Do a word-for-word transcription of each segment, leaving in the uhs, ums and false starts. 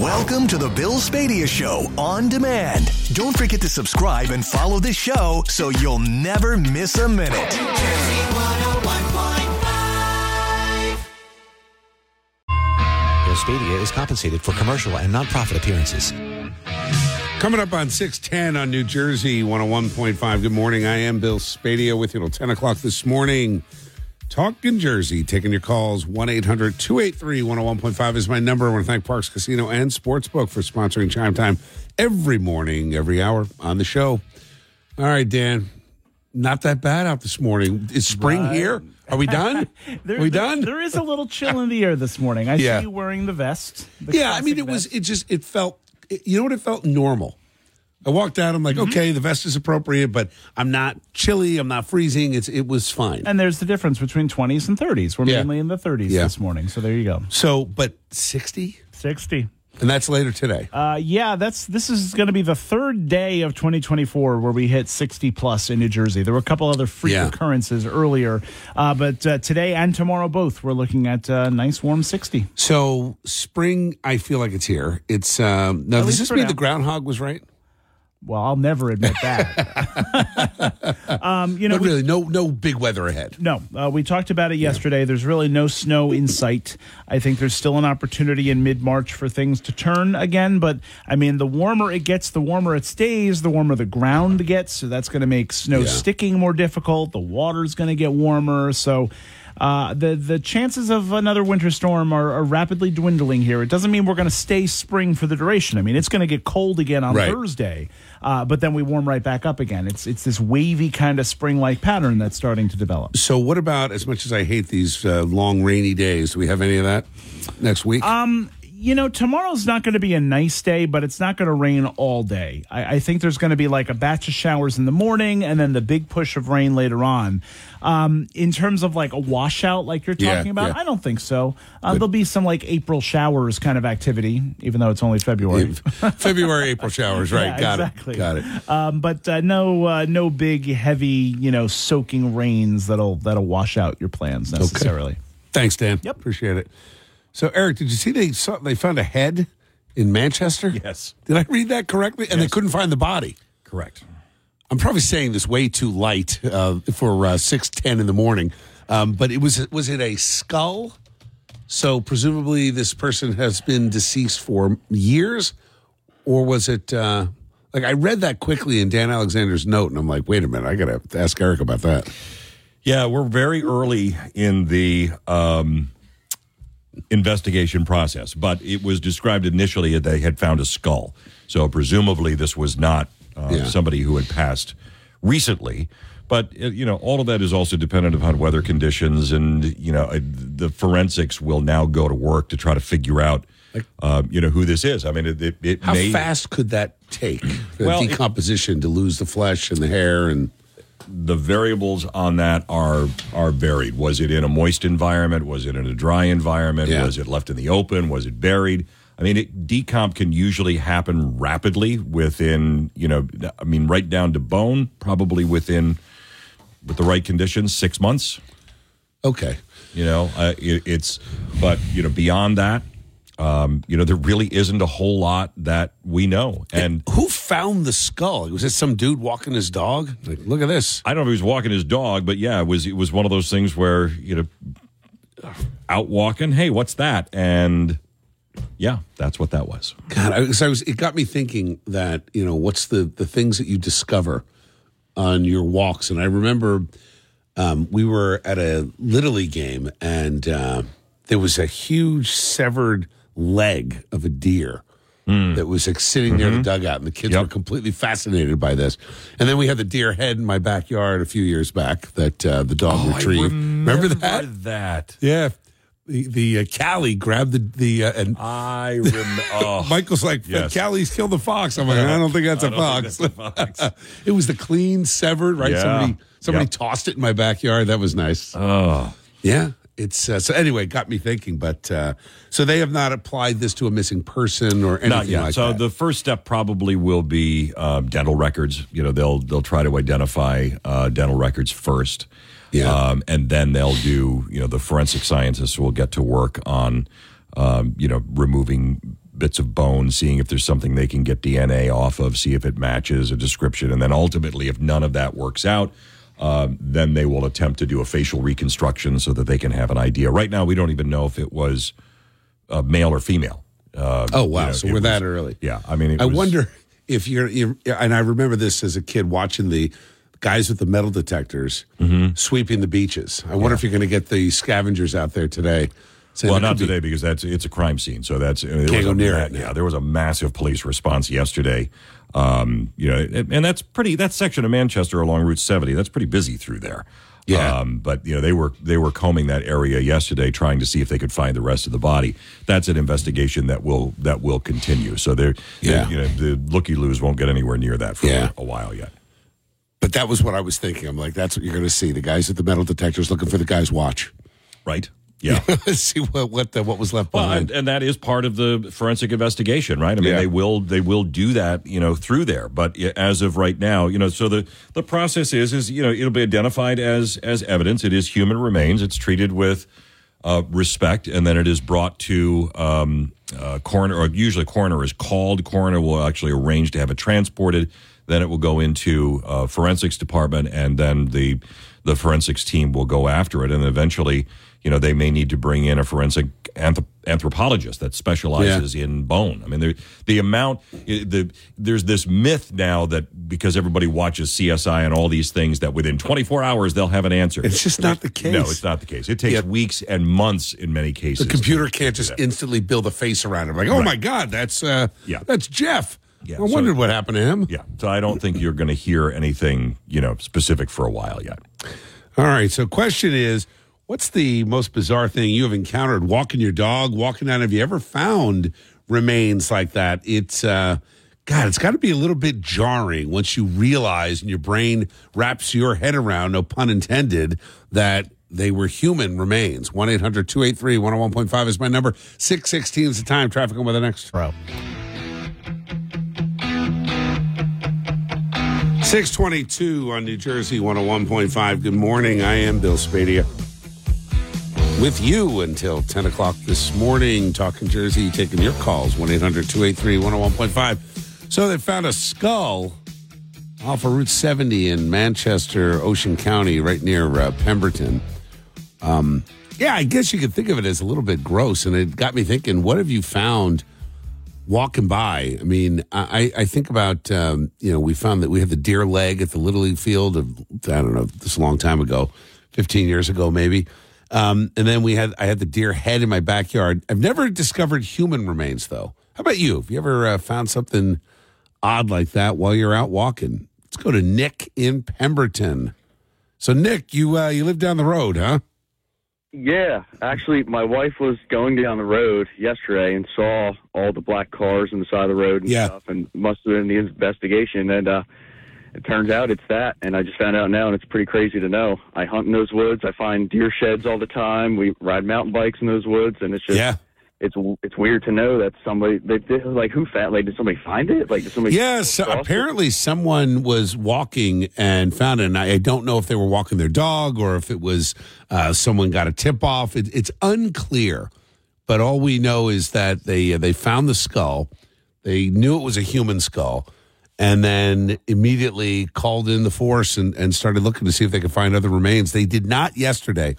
Welcome to the Bill Spadea Show on demand. Don't forget to subscribe and follow the show so you'll never miss a minute. New Jersey one oh one point five. Bill Spadea is compensated for commercial and nonprofit appearances. Coming up on six ten on New Jersey one oh one point five. Good morning. I am Bill Spadea with you until ten o'clock this morning. Talkin' Jersey, taking your calls. One eight hundred two eight three one oh one point five is my number. I want to thank Parx Casino and Sportsbook for sponsoring Chime Time every morning, every hour on the show. All right, Dan, not that bad out this morning. Is spring right. here? Are we done? there, Are we there, done? There is a little chill in the air this morning. I yeah. see you wearing the vest. The yeah, I mean, it vest. was, it just, it felt, it, you know what, it felt normal. I walked out. I'm like, mm-hmm. okay, the vest is appropriate, but I'm not chilly. I'm not freezing. It's It was fine. And there's the difference between twenties and thirties. We're yeah. mainly in the thirties yeah. this morning. So there you go. So, but sixty? sixty. And that's later today. Uh, yeah, that's this is going to be the third day of twenty twenty-four where we hit sixty plus in New Jersey. There were a couple other freak yeah. occurrences earlier, uh, but uh, today and tomorrow both we're looking at a uh, nice warm sixty. So spring, I feel like it's here. It's um, now, does this mean now. the groundhog was right? Well, I'll never admit that. um, you know, but really, we, no no big weather ahead. No. Uh, we talked about it yesterday. Yeah. There's really no snow in sight. I think there's still an opportunity in mid-March for things to turn again. But, I mean, the warmer it gets, the warmer it stays, the warmer the ground gets. So that's going to make snow yeah. sticking more difficult. The water's going to get warmer. So uh, the, the chances of another winter storm are, are rapidly dwindling here. It doesn't mean we're going to stay spring for the duration. I mean, it's going to get cold again on right. Thursday. Uh, but then we warm right back up again. It's it's this wavy kind of spring-like pattern that's starting to develop. So what about, as much as I hate these uh, long rainy days, do we have any of that next week? Um, you know, tomorrow's not going to be a nice day, but it's not going to rain all day. I, I think there's going to be like a batch of showers in the morning and then the big push of rain later on. Um, in terms of like a washout like you're talking yeah, about, yeah. I don't think so. Uh, there'll be some like April showers kind of activity, even though it's only February. Yeah. February, April showers, right? Yeah, Got exactly. it. Got it. Um, but uh, no, uh, no big heavy, you know, soaking rains that'll that'll wash out your plans necessarily. Okay. Thanks, Dan. Yep, appreciate it. So, Eric, did you see they saw, they found a head in Manchester? Yes. Did I read that correctly? And yes. they couldn't find the body. Correct. I'm probably saying this way too light uh, for uh, six ten in the morning, um, but it was was it a skull? So presumably this person has been deceased for years, or was it uh, like I read that quickly in Dan Alexander's note, and I'm like, wait a minute, I gotta ask Eric about that. Yeah, we're very early in the um, investigation process, but it was described initially that they had found a skull, so presumably this was not. Uh, yeah. Somebody who had passed recently. But, you know, all of that is also dependent upon weather conditions. And, you know, the forensics will now go to work to try to figure out, uh, you know, who this is. I mean, it, it, it How may... How fast could that take, the well, decomposition, it, to lose the flesh and the hair? And the variables on that are are varied. Was it in a moist environment? Was it in a dry environment? Yeah. Was it left in the open? Was it buried? I mean, it, decomp can usually happen rapidly within, you know, I mean, right down to bone, probably within, with the right conditions, six months. Okay. You know, uh, it, it's, but, you know, beyond that, um, you know, there really isn't a whole lot that we know. And it, who found the skull? Was it some dude walking his dog? Like, look at this. I don't know if he was walking his dog, but yeah, it was, it was one of those things where, you know, out walking, hey, what's that? And... yeah, that's what that was. God, I, so I was, it got me thinking that, you know, what's the, the things that you discover on your walks? And I remember um, we were at a Little League game, and uh, there was a huge severed leg of a deer mm. that was like, sitting mm-hmm. near the dugout, and the kids yep. were completely fascinated by this. And then we had the deer head in my backyard a few years back that uh, the dog oh, retrieved. Remember that? that? Yeah. The the uh, Callie grabbed the the uh, and I remember oh, Michael's like yes. Callie's killed the fox. I'm like I don't think that's a fox. That's fox. It was the clean severed right. Yeah. Somebody somebody yep. tossed it in my backyard. That was nice. Oh yeah. It's uh, so anyway. Got me thinking. But uh, so they have not applied this to a missing person or anything not yet. like so that. So the first step probably will be uh, dental records. You know they'll they'll try to identify uh, dental records first. Yeah. Um, and then they'll do, you know, the forensic scientists will get to work on, um, you know, removing bits of bone, seeing if there's something they can get D N A off of, see if it matches a description. And then ultimately, if none of that works out, uh, then they will attempt to do a facial reconstruction so that they can have an idea. Right now, we don't even know if it was uh, male or female. Uh, oh, wow. You know, so we're was, that early. Yeah. I mean, it I was, wonder if you're, you're, and I remember this as a kid watching the guys with the metal detectors mm-hmm. sweeping the beaches. I wonder yeah. if you're going to get the scavengers out there today. So well, not be, today because that's it's a crime scene. So that's can't go near it. Yeah, there was a massive police response yesterday. Um, you know, and, and that's pretty. That section of Manchester along Route seventy, that's pretty busy through there. Yeah. Um, but you know, they were they were combing that area yesterday, trying to see if they could find the rest of the body. That's an investigation that will that will continue. So they're, yeah. they're you know the looky-loos won't get anywhere near that for yeah. a while yet. But that was what I was thinking. I'm like, that's what you're going to see. The guys at the metal detectors looking for the guy's watch, right? Yeah, see what what the, what was left behind, well, and, and that is part of the forensic investigation, right? I mean, yeah. they will they will do that, you know, through there. But as of right now, you know, so the, the process is is you know it'll be identified as as evidence. It is human remains. It's treated with uh, respect, and then it is brought to um, uh, coroner. Or usually, coroner is called. Coroner will actually arrange to have it transported. Then it will go into uh, forensics department, and then the the forensics team will go after it, and eventually. You know, they may need to bring in a forensic anthrop- anthropologist that specializes yeah. in bone. I mean, there, the amount, the there's this myth now that because everybody watches C S I and all these things that within twenty-four hours they'll have an answer. It's just not the case. No, it's not the case. It takes yeah. weeks and months in many cases. The computer can't just instantly build a face around him. Like, oh, right. my God, that's uh, yeah. that's Jeff. Yeah. I wondered so, what happened to him. Yeah, so I don't think you're going to hear anything, you know, specific for a while yet. All right, so question is, what's the most bizarre thing you have encountered walking your dog, walking down? Have you ever found remains like that? It's, uh, God, it's got to be a little bit jarring once you realize and your brain wraps your head around, no pun intended, that they were human remains. one eight hundred two eight three one oh one point five is my number. six sixteen is the time. Traffic on with the next row. six twenty-two on New Jersey one oh one point five. Good morning. I am Bill Spadea. With you until ten o'clock this morning, Talking Jersey, taking your calls, one eight hundred two eight three one oh one point five. So they found a skull off of Route seventy in Manchester, Ocean County, right near uh, Pemberton. Um, yeah, I guess you could think of it as a little bit gross, and it got me thinking, what have you found walking by? I mean, I, I think about, um, you know, we found that we had the deer leg at the Little League field of, I don't know, this is a long time ago, fifteen years ago maybe. Um, and then we had I had the deer head in my backyard. I've never discovered human remains, though. How about you? Have you ever uh, found something odd like that while you're out walking? Let's go to Nick in Pemberton. So, Nick, you uh, you live down the road, huh? Yeah. Actually, my wife was going down the road yesterday and saw all the black cars on the side of the road and yeah. stuff, and must have been the investigation. And uh, it turns out it's that, and I just found out now, and it's pretty crazy to know. I hunt in those woods. I find deer sheds all the time. We ride mountain bikes in those woods, and it's just yeah. it's it's weird to know that somebody they, they, like who found like did somebody find it? Like did somebody? Yes, yeah, so apparently it? someone was walking and found it. And I, I don't know if they were walking their dog or if it was uh, someone got a tip off. It, it's unclear, but all we know is that they they found the skull. They knew it was a human skull. And then immediately called in the force and, and started looking to see if they could find other remains. They did not yesterday,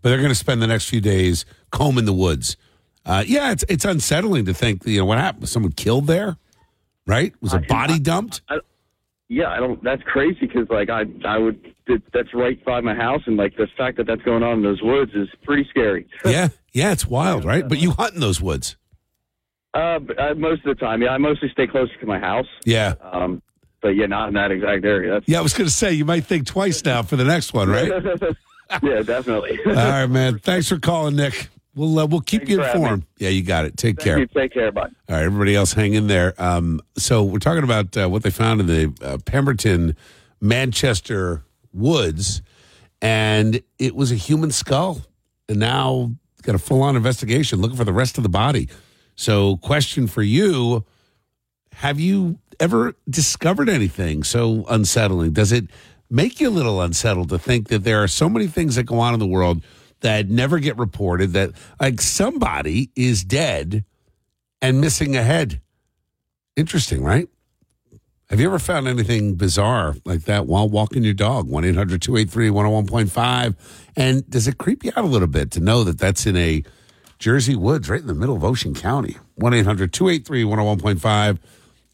but they're going to spend the next few days combing the woods. Uh, yeah, it's it's unsettling to think, you know, what happened? Was someone killed there, right? Was a I, body I, dumped? I, I, yeah, I don't. That's crazy because, like, I I would it, that's right by my house, and like the fact that that's going on in those woods is pretty scary. yeah, yeah, it's wild, right? But you hunt in those woods. Uh, but, uh, most of the time, yeah. I mostly stay closer to my house. Yeah. Um, but yeah, not in that exact area. That's- yeah, I was going to say, you might think twice now for the next one, right? yeah, definitely. All right, man. Thanks for calling, Nick. We'll uh, we'll keep Thanks you informed. Yeah, you got it. Take Thank care. You. Take care. Bye. All right, everybody else, hang in there. Um, so we're talking about uh, what they found in the uh, Pemberton, Manchester woods, and it was a human skull, and now got a full-on investigation looking for the rest of the body. So question for you, have you ever discovered anything so unsettling? Does it make you a little unsettled to think that there are so many things that go on in the world that never get reported, that like somebody is dead and missing a head. Interesting, right? Have you ever found anything bizarre like that while walking your dog? one eight hundred two eight three one oh one point five. And does it creep you out a little bit to know that that's in a Jersey woods right in the middle of Ocean County? one eight hundred two eight three one oh one point five.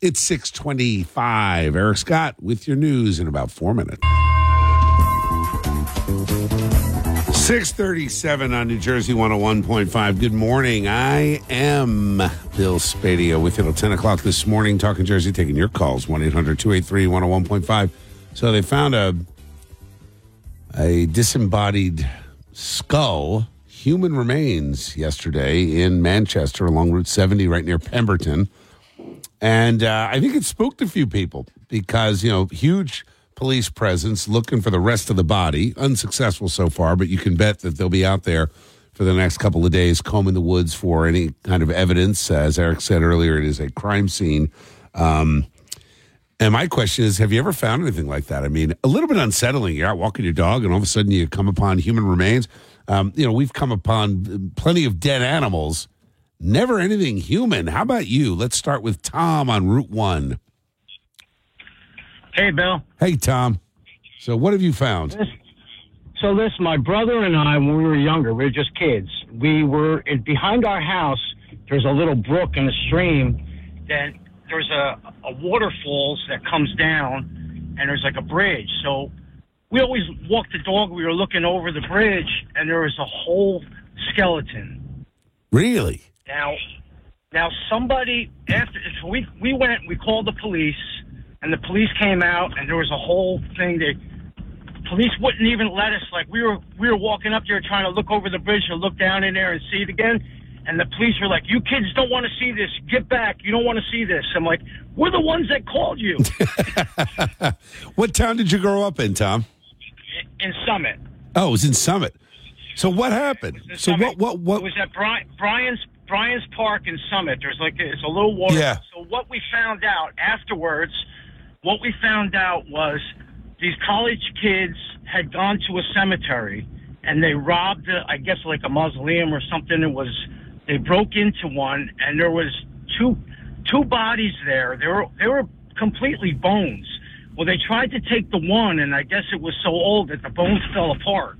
It's six twenty-five. Eric Scott with your news in about four minutes. six thirty-seven on New Jersey one oh one point five. Good morning. I am Bill Spadea with you till ten o'clock this morning. Talking Jersey, taking your calls. one eight hundred two eight three one oh one point five. So they found a, a disembodied skull, human remains, yesterday in Manchester along Route seventy right near Pemberton. And uh, I think it spooked a few people because, you know, huge police presence looking for the rest of the body. Unsuccessful so far, but you can bet that they'll be out there for the next couple of days combing the woods for any kind of evidence. As Eric said earlier, it is a crime scene. Um, and my question is, have you ever found anything like that? I mean, a little bit unsettling. You're out walking your dog and all of a sudden you come upon human remains. Um, you know, we've come upon plenty of dead animals. Never anything human. How about you? Let's start with Tom on Route one. Hey, Bill. Hey, Tom. So what have you found? This, so this, my brother and I, when we were younger, we were just kids. We were it, behind our house. There's a little brook and a stream. Then there's a, a waterfalls that comes down, and there's like a bridge. So we always walked the dog. We were looking over the bridge, and there was a whole skeleton. Really? Now, now somebody, after so we, we went, we called the police, and the police came out, and there was a whole thing. They, police wouldn't even let us, like, we were we were walking up there trying to look over the bridge to look down in there and see it again, and the police were like, you kids don't want to see this. Get back. You don't want to see this. I'm like, we're the ones that called you. What town did you grow up in, Tom? In Summit. Oh, it was in Summit. So what happened? So Summit. what what what? It was at Bri- Brian's Brian's Park in Summit. There's like a, it's a little water. Yeah. So what we found out afterwards, what we found out was these college kids had gone to a cemetery and they robbed, a, I guess, like a mausoleum or something. It was they broke into one and there was two two bodies there. They were they were completely bones. Well, they tried to take the one, and I guess it was so old that the bones fell apart.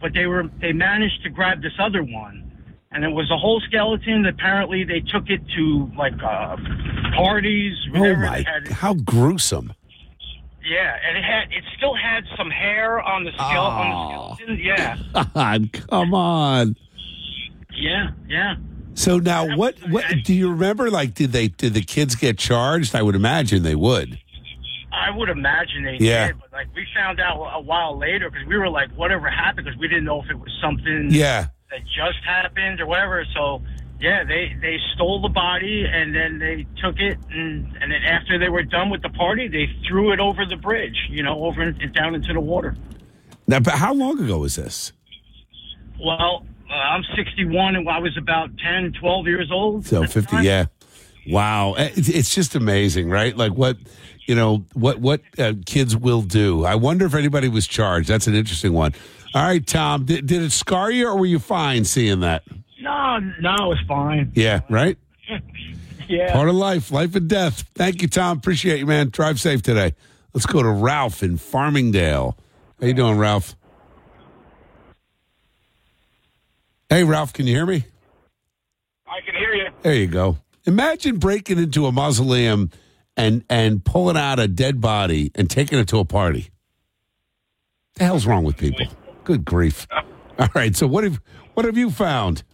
But they were they managed to grab this other one, and it was a whole skeleton. Apparently, they took it to like uh, parties. Oh my! It had. How gruesome! Yeah, and it had it still had some hair on the, skele- oh. on the skeleton. Yeah. God, come on. Yeah, yeah. So now, what? What do you remember? Like, did they did the kids get charged? I would imagine they would. I would imagine they yeah. did, but like we found out a while later because we were like, whatever happened, because we didn't know if it was something yeah. that just happened or whatever. So, yeah, they, they stole the body and then they took it, and, and then after they were done with the party, they threw it over the bridge, you know, over and down into the water. Now, but how long ago was this? Well, uh, I'm sixty-one, and I was about ten, twelve years old. So fifty, yeah. Wow. It's just amazing, right? Like what, you know, what, what uh, kids will do. I wonder if anybody was charged. That's an interesting one. All right, Tom, did, did it scar you or were you fine seeing that? No, no, it was fine. Yeah, right? Yeah. Part of life, life and death. Thank you, Tom. Appreciate you, man. Drive safe today. Let's go to Ralph in Farmingdale. How you doing, Ralph? Hey, Ralph, can you hear me? I can hear you. There you go. Imagine breaking into a mausoleum and and pulling out a dead body and taking it to a party. The hell's wrong with people? Good grief. All right, so what have what have you found?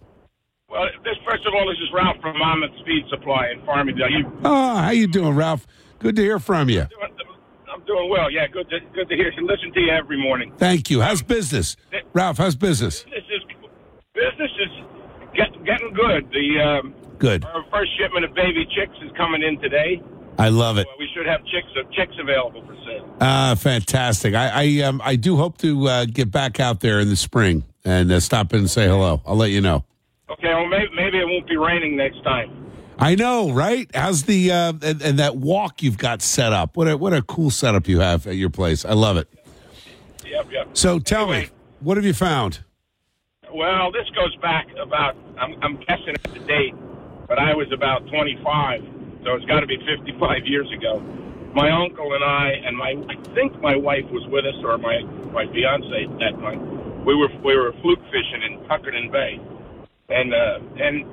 Well, this, first of all, this is Ralph from Monmouth Speed Supply in Farmingdale. You, oh, how you doing, Ralph? Good to hear from you. I'm doing, I'm doing well, yeah. Good to, good to hear you. Listen to you every morning. Thank you. How's business? Th- Ralph, how's business? Business is, business is get, getting good. The... Um, Good. Our first shipment of baby chicks is coming in today. I love it. So we should have chicks chicks available for sale. Ah, uh, fantastic! I I, um, I do hope to uh, get back out there in the spring and uh, stop in and say hello. I'll let you know. Okay. Well, maybe, maybe it won't be raining next time. I know, right? How's the uh, and, and that walk you've got set up? What a what a cool setup you have at your place. I love it. Yep, yep. So tell anyway, me, what have you found? Well, this goes back about I'm, I'm guessing at the date. but I was about twenty-five, so it's got to be fifty-five years ago. My uncle and I, and my I think my wife was with us, or my my fiance at that time. We were we were fluke fishing in Tuckerton Bay, and uh, and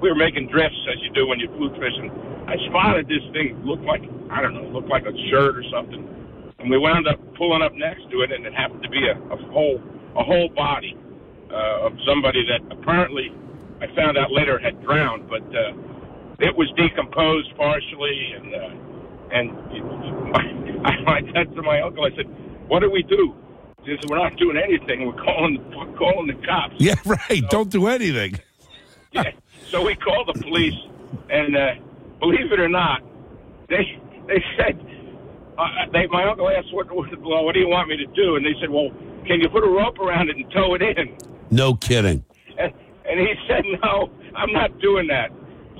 we were making drifts as you do when you're fluke fishing. I spotted this thing looked like I don't know looked like a shirt or something, and we wound up pulling up next to it, and it happened to be a, a whole a whole body uh, of somebody that apparently I found out later had drowned, but uh, it was decomposed partially and. Uh, And I said to my uncle, I said, "What do we do?" He said, "We're not doing anything. We're calling, we're calling the cops." Yeah, right. So, don't do anything. Yeah. So we called the police, and uh, believe it or not, they they said, uh, they, my uncle asked, what, what, "What do you want me to do?" And they said, "Well, can you put a rope around it and tow it in?" No kidding. And, and he said, "No, I'm not doing that."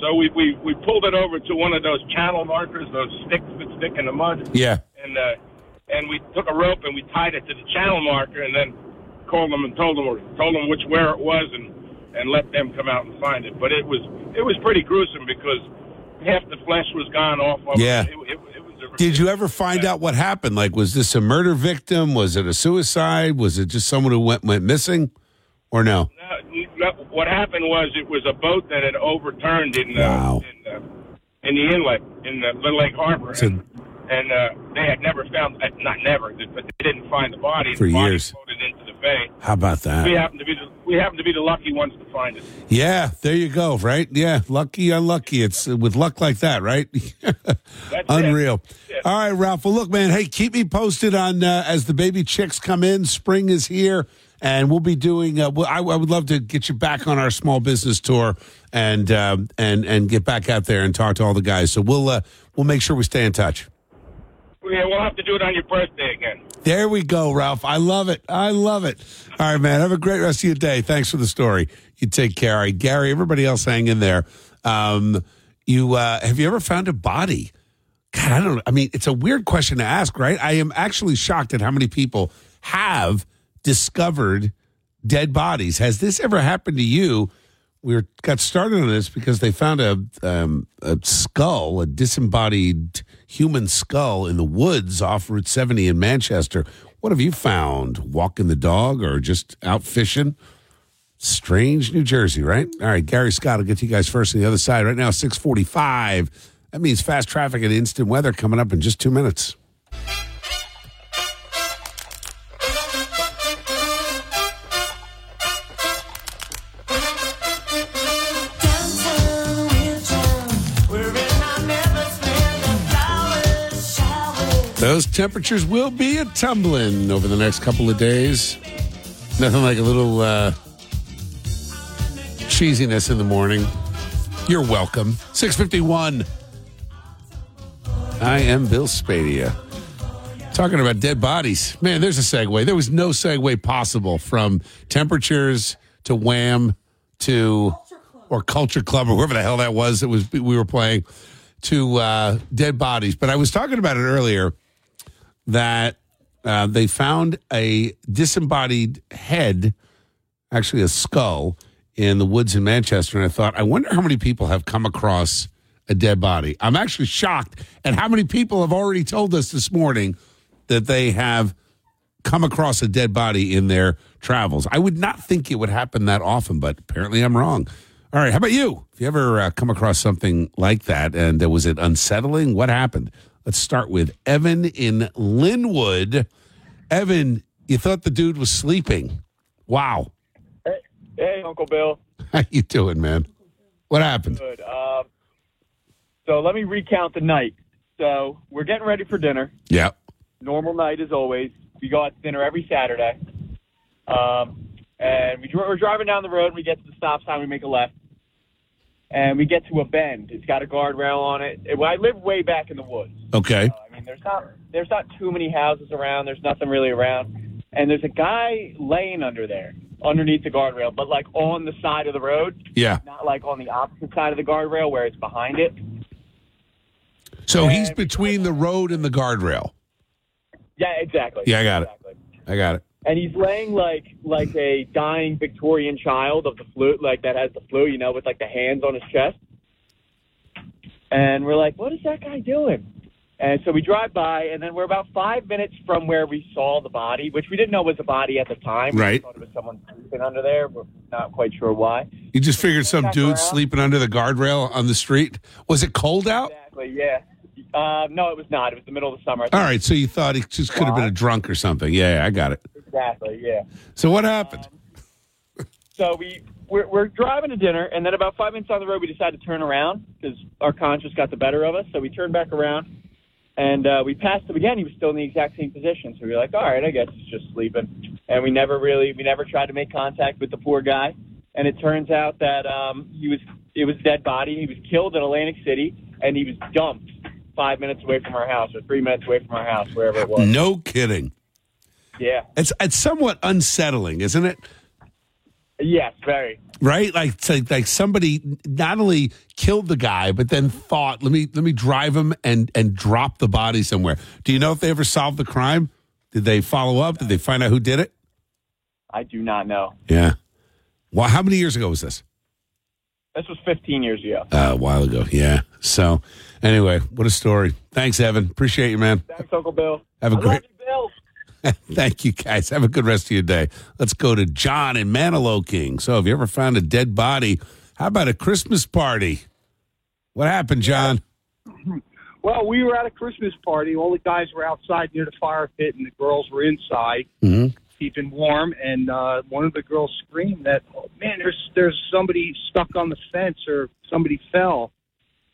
So we, we we pulled it over to one of those channel markers, those sticks that stick in the mud. Yeah. And uh, and we took a rope and we tied it to the channel marker, and then called them and told them or told them which where it was, and, and let them come out and find it. But it was it was pretty gruesome because half the flesh was gone off of yeah. it. Yeah. It, it, it was. A, Did you ever find yeah. out what happened? Like, was this a murder victim? Was it a suicide? Was it just someone who went went missing? Or no? No, what happened was it was a boat that had overturned in the, wow. in, the in the inlet in the Little Lake Harbor, a, and, and uh, they had never found not never, but they didn't find the body for the body years. Floated into the bay. How about that? We happened to be the, we happened to be the lucky ones to find it. Yeah, there you go. Right? Yeah, lucky, unlucky. It's with luck like that, right? That's unreal. It. All right, Ralph. Well, look, man. Hey, keep me posted on uh, as the baby chicks come in. Spring is here. And we'll be doing. Uh, I, I would love to get you back on our small business tour, and uh, and and get back out there and talk to all the guys. So we'll uh, we'll make sure we stay in touch. Yeah, we'll have to do it on your birthday again. There we go, Ralph. I love it. I love it. All right, man. Have a great rest of your day. Thanks for the story. You take care. All right, Gary. Everybody else, hang in there. Um, you uh, have you ever found a body? God, I don't know. I mean, it's a weird question to ask, right? I am actually shocked at how many people have discovered dead bodies. Has this ever happened to you? We were, got started on this because they found a, um, a skull, a disembodied human skull in the woods off Route seventy in Manchester. What have you found? Walking the dog or just out fishing? Strange New Jersey, right? All right, Gary Scott, I'll get to you guys first on the other side. Right now, six forty-five. That means fast traffic and instant weather coming up in just two minutes. Those temperatures will be a tumbling over the next couple of days. Nothing like a little uh, cheesiness in the morning. You're welcome. six fifty-one. I am Bill Spadea. Talking about dead bodies. Man, there's a segue. There was no segue possible from temperatures to Wham to or Culture Club or whoever the hell that was that was we were playing to uh, dead bodies. But I was talking about it earlier. That uh, they found a disembodied head, actually a skull, in the woods in Manchester. And I thought, I wonder how many people have come across a dead body. I'm actually shocked at how many people have already told us this morning that they have come across a dead body in their travels. I would not think it would happen that often, but apparently I'm wrong. All right, how about you? If you ever uh, come across something like that, and uh, was it unsettling? What happened? Let's start with Evan in Linwood. Evan, you thought the dude was sleeping. Wow. Hey, hey Uncle Bill. How you doing, man? What happened? Good. Uh, so let me recount the night. So we're getting ready for dinner. Yep. Normal night as always. We go out to dinner every Saturday. Um, and we, we're driving down the road, and we get to the stop sign, we make a left. And we get to a bend. It's got a guardrail on it. it well, I live way back in the woods. Okay. Uh, I mean, there's not there's not too many houses around. There's nothing really around. And there's a guy laying under there, underneath the guardrail, but, like, on the side of the road. Yeah. Not, like, on the opposite side of the guardrail where it's behind it. So and he's between the road and the guardrail. Yeah, exactly. Yeah, I got exactly. it. I got it. And he's laying like like a dying Victorian child of the flu, like that has the flu, you know, with like the hands on his chest. And we're like, what is that guy doing? And so we drive by, and then we're about five minutes from where we saw the body, which we didn't know was a body at the time. Right. We thought it was someone sleeping under there. We're not quite sure why. You just so figured some dude around. sleeping under the guardrail on the street. Was it cold out? Exactly, yeah. Uh, no, it was not. It was the middle of the summer. All right, so you thought it just could have been a drunk or something. Yeah, yeah, I got it. Exactly, yeah. So what happened? Um, so we... We're, we're driving to dinner, and then about five minutes on the road, we decided to turn around because our conscience got the better of us. So we turned back around, and uh, we passed him again. He was still in the exact same position. So we were like, all right, I guess he's just sleeping. And we never really – we never tried to make contact with the poor guy. And it turns out that um, he was – it was a dead body. He was killed in Atlantic City, and he was dumped five minutes away from our house or three minutes away from our house, wherever it was. No kidding. Yeah. It's it's somewhat unsettling, isn't it? Yes, very. Right? Like, like somebody not only killed the guy, but then thought, let me let me drive him and, and drop the body somewhere. Do you know if they ever solved the crime? Did they follow up? Did they find out who did it? I do not know. Yeah. Well, how many years ago was this? This was fifteen years ago. Uh, a while ago, yeah. So, anyway, what a story. Thanks, Evan. Appreciate you, man. Thanks, Uncle Bill. Have a I great... Thank you, guys. Have a good rest of your day. Let's go to John and Manilow King. So have you ever found a dead body? How about a Christmas party? What happened, John? Well, we were at a Christmas party. All the guys were outside near the fire pit, and the girls were inside, mm-hmm. keeping warm. And uh, one of the girls screamed that, oh, man, there's, there's somebody stuck on the fence or somebody fell.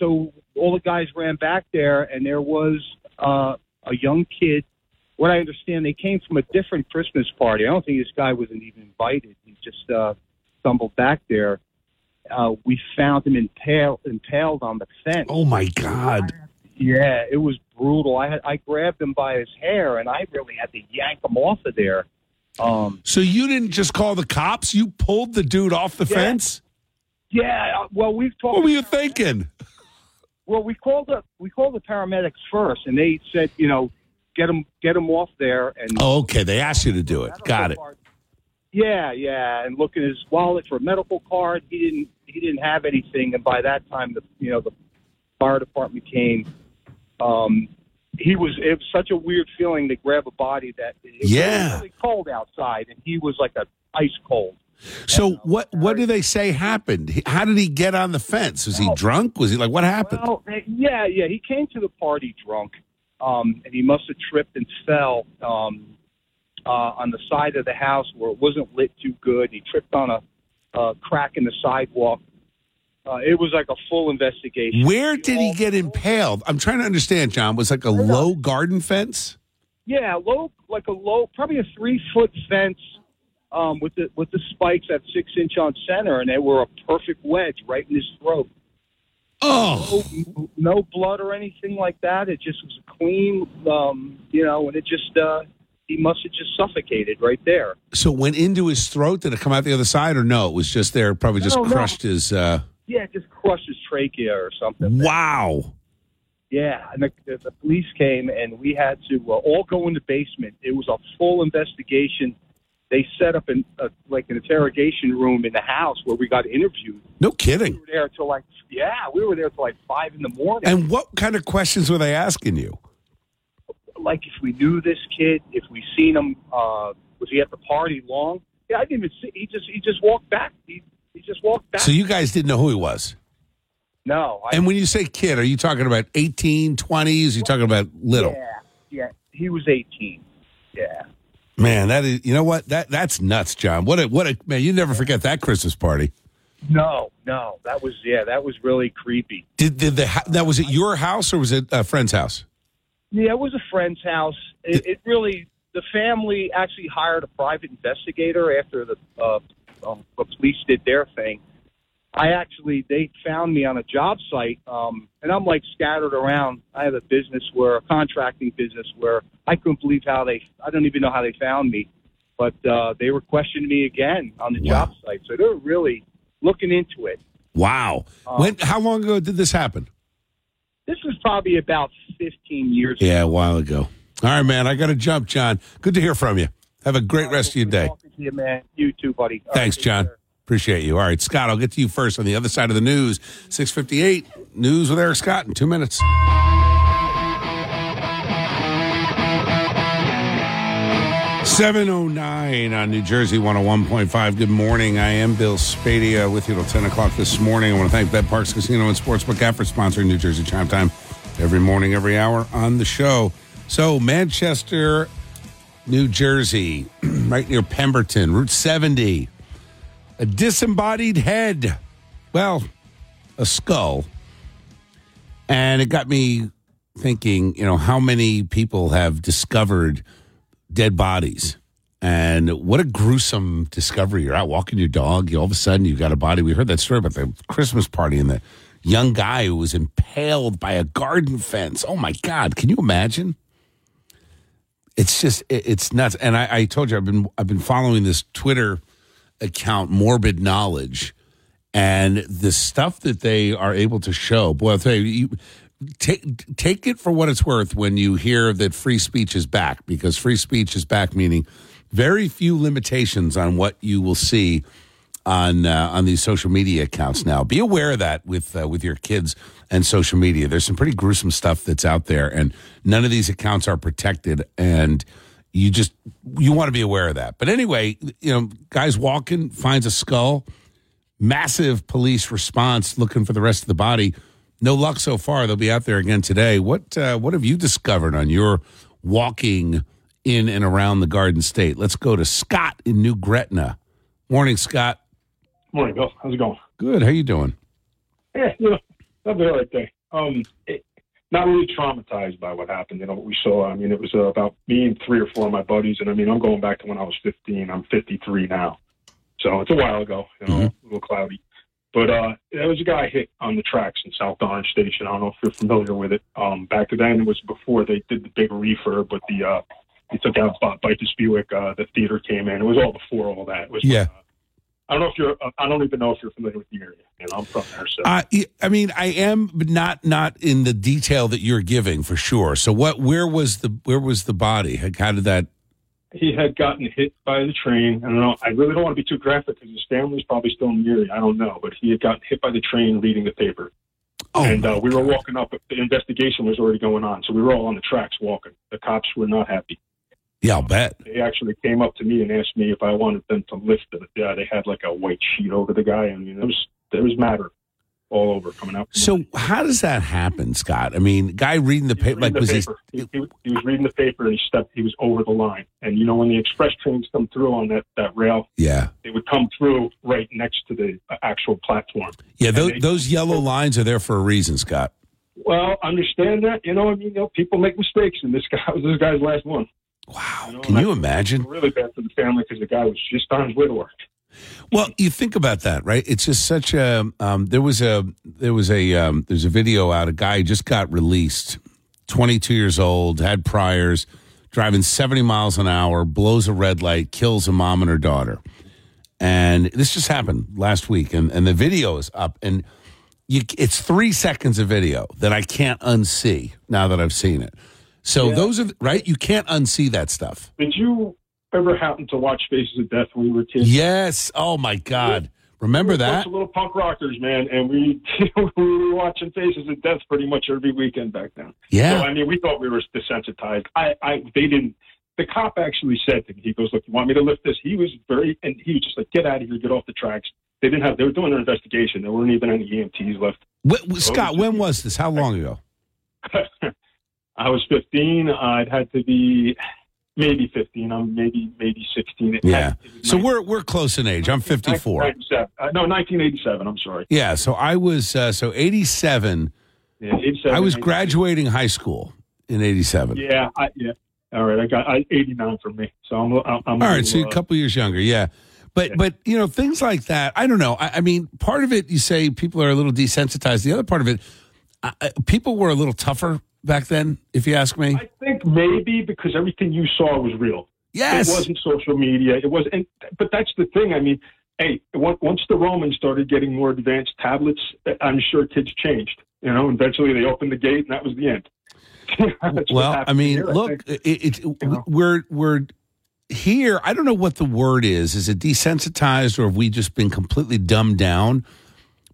So all the guys ran back there, and there was uh, a young kid. What I understand, they came from a different Christmas party. I don't think this guy wasn't even invited. He just uh, stumbled back there. Uh, we found him impaled, impaled on the fence. Oh, my God. Yeah, it was brutal. I had, I grabbed him by his hair, and I really had to yank him off of there. Um, so you didn't just call the cops? You pulled the dude off the yeah, fence? Yeah. Well, we've talked. What were you thinking? Well, we called the, we called the paramedics first, and they said, you know, Get him, get him off there. And oh, okay. They asked you to do it. Got it. Card. Yeah, yeah. And look at his wallet for a medical card. He didn't. He didn't have anything. And by that time, the you know the fire department came. Um, he was. It was such a weird feeling to grab a body that. It yeah. was really cold outside, and he was like a ice cold. So and, uh, what? What do they say happened? How did he get on the fence? Was well, he drunk? Was he like what happened? Well, yeah, yeah. He came to the party drunk. Um, and he must have tripped and fell um, uh, on the side of the house where it wasn't lit too good. He tripped on a uh, crack in the sidewalk. Uh, it was like a full investigation. Where did he get impaled? I'm trying to understand, John. Was it like a low garden fence? Yeah, low, like a low, probably a three foot fence um, with the with the spikes at six inch on center, and they were a perfect wedge right in his throat. Oh, no, no blood or anything like that. It just was clean, um, you know, and it just, uh, he must have just suffocated right there. So it went into his throat? Did it come out the other side or no? It was just there, probably just no, crushed no. his. Uh... Yeah, it just crushed his trachea or something. Wow. Yeah, and the, the police came and we had to uh, all go in the basement. It was a full investigation. They set up an uh, like an interrogation room in the house where we got interviewed. No kidding. We were there till like yeah, we were there till like five in the morning. And what kind of questions were they asking you? Like if we knew this kid, if we seen him, uh, was he at the party long? Yeah, I didn't even see. He just he just walked back. He he just walked back. So you guys didn't know who he was? No. I, and when you say kid, are you talking about eighteen, twenties? Are you talking about little? Yeah, yeah. He was eighteen. Yeah. Man, that is, you know what? That that's nuts, John. What a what a man! You never forget that Christmas party. No, no, that was yeah, that was really creepy. Did did the that was at your house or was it a friend's house? Yeah, it was a friend's house. It, it really the family actually hired a private investigator after the uh, um, the police did their thing. I actually they found me on a job site, um, and I'm like scattered around. I have a business where a contracting business where. I couldn't believe how they, I don't even know how they found me, but uh, they were questioning me again on the wow. job site. So they were really looking into it. Wow. Um, when? How long ago did this happen? This was probably about fifteen years yeah, ago. Yeah, a while ago. All right, man. I got to jump, John. Good to hear from you. Have a great right, rest of your day. Talking to you, man. You too, buddy. All Thanks, right, John. Sir. Appreciate you. All right, Scott, I'll get to you first on the other side of the news. six fifty-eight, news with Eric Scott in two minutes. seven oh nine on New Jersey one oh one point five. Good morning. I am Bill Spadea with you till ten o'clock this morning. I want to thank that Parx Casino and Sportsbook app for sponsoring New Jersey Chime Time every morning, every hour on the show. So Manchester, New Jersey, right near Pemberton, Route seventy. A disembodied head, well, a skull. And it got me thinking, you know, how many people have discovered dead bodies? And what a gruesome discovery. You're out walking your dog, you, all of a sudden you've got a body. We heard that story about the Christmas party and the young guy who was impaled by a garden fence. Oh, my God. Can you imagine? It's just, it, it's nuts. And I, I told you, I've been I've been following this Twitter account, Morbid Knowledge, and the stuff that they are able to show. Boy, I'll tell you, you take, take it for what it's worth when you hear that free speech is back, because free speech is back, meaning very few limitations on what you will see on uh, on these social media accounts now. Be aware of that with uh, with your kids and social media. There's some pretty gruesome stuff that's out there, and none of these accounts are protected, and You just, you want to be aware of that. But anyway, you know, guy's walking, finds a skull, massive police response looking for the rest of the body. No luck so far. They'll be out there again today. What uh, what have you discovered on your walking in and around the Garden State? Let's go to Scott in New Gretna. Morning, Scott. Morning, Bill. How's it going? Good. How you doing? Yeah, I'll be all right there. Um, it- Not really traumatized by what happened, you know, what we saw. I mean, it was uh, about me and three or four of my buddies. And I mean, I'm going back to when I was fifteen. I'm fifty-three now. So it's a while ago, you know, mm-hmm. a little cloudy. But uh, there was a guy hit on the tracks in South Orange Station. I don't know if you're familiar with it. Um, back then, it was before they did the big refurb, but the, uh, they took out Vitus Buick. Uh, the theater came in. It was all before all that. It was, yeah. Uh, I don't know if you're. I don't even know if you're familiar with the area. You know, I'm from there, so uh, I mean, I am, but not not in the detail that you're giving for sure. So, what? Where was the? Where was the body? How did that? He had gotten hit by the train. I don't know. I really don't want to be too graphic because his family's probably still in the area. I don't know, but he had gotten hit by the train reading the paper. Oh, and uh, we were walking up. The investigation was already going on, so we were all on the tracks walking. The cops were not happy. Yeah, I'll bet. They actually came up to me and asked me if I wanted them to lift it. Yeah, they had like a white sheet over the guy. I mean, there was, there was matter all over coming out. So me. How does that happen, Scott? I mean, guy reading the, pa- reading like, the was paper. He, he, he was reading the paper and he stepped, he was over the line. And, you know, when the express trains come through on that, that rail, yeah, they would come through right next to the actual platform. Yeah, those, they, those yellow lines are there for a reason, Scott. Well, understand that. You know, I mean, you know, people make mistakes, and this guy was this guy's last one. Wow. You know, can you imagine? Really bad for the family because the guy was just on his way to work. Well, you think about that, right? It's just such a, um, there was a, there was a, um, there's a video out, a guy just got released, twenty-two years old, had priors, driving seventy miles an hour, blows a red light, kills a mom and her daughter. And this just happened last week. And, and the video is up, and you, it's three seconds of video that I can't unsee now that I've seen it. So yeah. Those are, right? You can't unsee that stuff. Did you ever happen to watch Faces of Death when we were kids? Yes. Oh, my God. Yeah. Remember we that? We were little punk rockers, man, and we, we were watching Faces of Death pretty much every weekend back then. Yeah. So, I mean, we thought we were desensitized. I, I, they didn't. The cop actually said to me, he goes, look, you want me to lift this? He was very, and he was just like, get out of here, get off the tracks. They didn't have, they were doing an investigation. There weren't even any E M Ts left. What, so Scott, was when was this? How long ago? I was fifteen. I'd had to be maybe fifteen. I'm maybe maybe sixteen. It yeah. So we're we're close in age. I'm fifty-four. Uh, no, nineteen eighty-seven. I'm sorry. Yeah. So I was uh, so eighty-seven. Yeah, eighty-seven. I was graduating high school in eighty-seven. Yeah. I, yeah. All right. I got I, eighty-nine for me. So I'm. I'm, I'm all right. So uh, a couple years younger. Yeah. But yeah. but you know, things like that. I don't know. I, I mean, part of it you say people are a little desensitized. The other part of it, I, people were a little tougher back then, if you ask me. I think maybe because everything you saw was real. Yes. It wasn't social media. It was, and, but that's the thing. I mean, hey, once the Romans started getting more advanced tablets, I'm sure kids changed. You know, eventually they opened the gate, and that was the end. Well, I mean, here, look, I it, it, it, you know? we're we're here, I don't know what the word is. Is it desensitized, or have we just been completely dumbed down?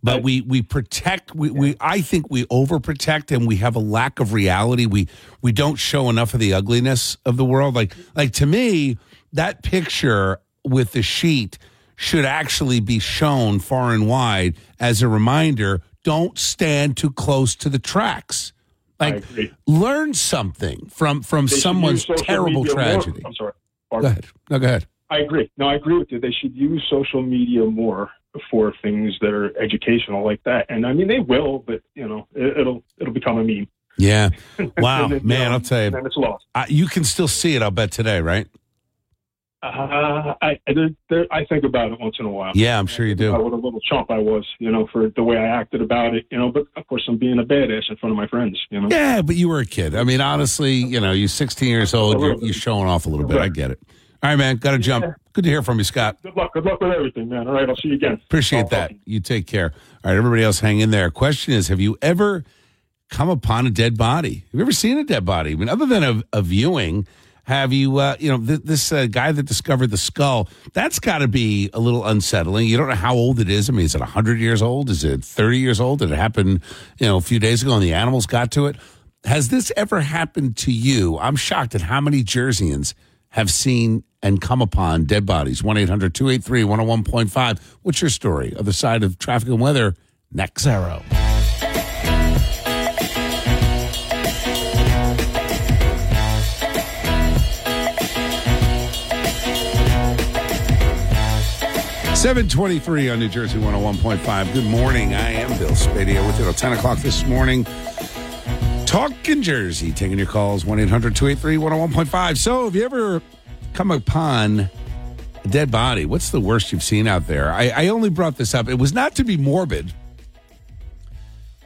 But we, we protect, we, we I think we overprotect, and we have a lack of reality. We we don't show enough of the ugliness of the world. Like like to me, that picture with the sheet should actually be shown far and wide as a reminder, don't stand too close to the tracks. Like, learn something from, from someone's terrible tragedy. More. I'm sorry. Pardon. Go ahead. No, go ahead. I agree. No, I agree with you. They should use social media more for things that are educational like that. And I mean, they will, but you know, it, it'll, it'll become a meme. Yeah. Wow, then, man, um, I'll tell you, and it's lost. I, you can still see it. I'll bet today, right? Uh, I, they're, they're, I think about it once in a while. Yeah, I'm sure you do. What a little chump I was, you know, for the way I acted about it, you know, but of course I'm being a badass in front of my friends, you know? Yeah, but you were a kid. I mean, honestly, you know, you're sixteen years old. You're, you're showing off a little bit. I get it. All right, man. Got to jump. Yeah. Good to hear from you, Scott. Good luck. Good luck with everything, man. All right. I'll see you again. Appreciate I'll that. Talk. You take care. All right. Everybody else, hang in there. Question is, have you ever come upon a dead body? Have you ever seen a dead body? I mean, other than a, a viewing, have you, uh, you know, th- this uh, guy that discovered the skull, that's got to be a little unsettling. You don't know how old it is. I mean, is it one hundred years old? Is it thirty years old? Did it happen, you know, a few days ago and the animals got to it? Has this ever happened to you? I'm shocked at how many Jerseyans have seen and come upon dead bodies. one eight hundred two eight three one oh one point five. What's your story? Other side of traffic and weather, next hour. seven twenty-three on New Jersey one oh one point five. Good morning. I am Bill Spadea with you at ten o'clock this morning. Talkin' Jersey, taking your calls, one eight hundred two eight three one oh one point five. So have you ever come upon a dead body? What's the worst you've seen out there? I, I only brought this up. It was not to be morbid,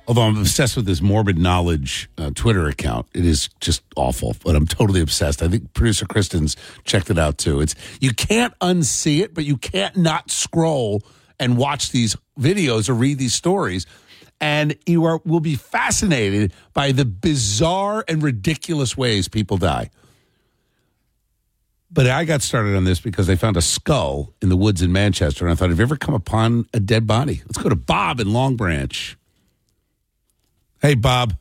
although I'm obsessed with this morbid knowledge uh, Twitter account. It is just awful, but I'm totally obsessed. I think producer Kristen's checked it out, too. It's you can't unsee it, but you can't not scroll and watch these videos or read these stories. And you are will be fascinated by the bizarre and ridiculous ways people die. But I got started on this because they found a skull in the woods in Manchester, and I thought, have you ever come upon a dead body? Let's go to Bob in Long Branch. Hey, Bob.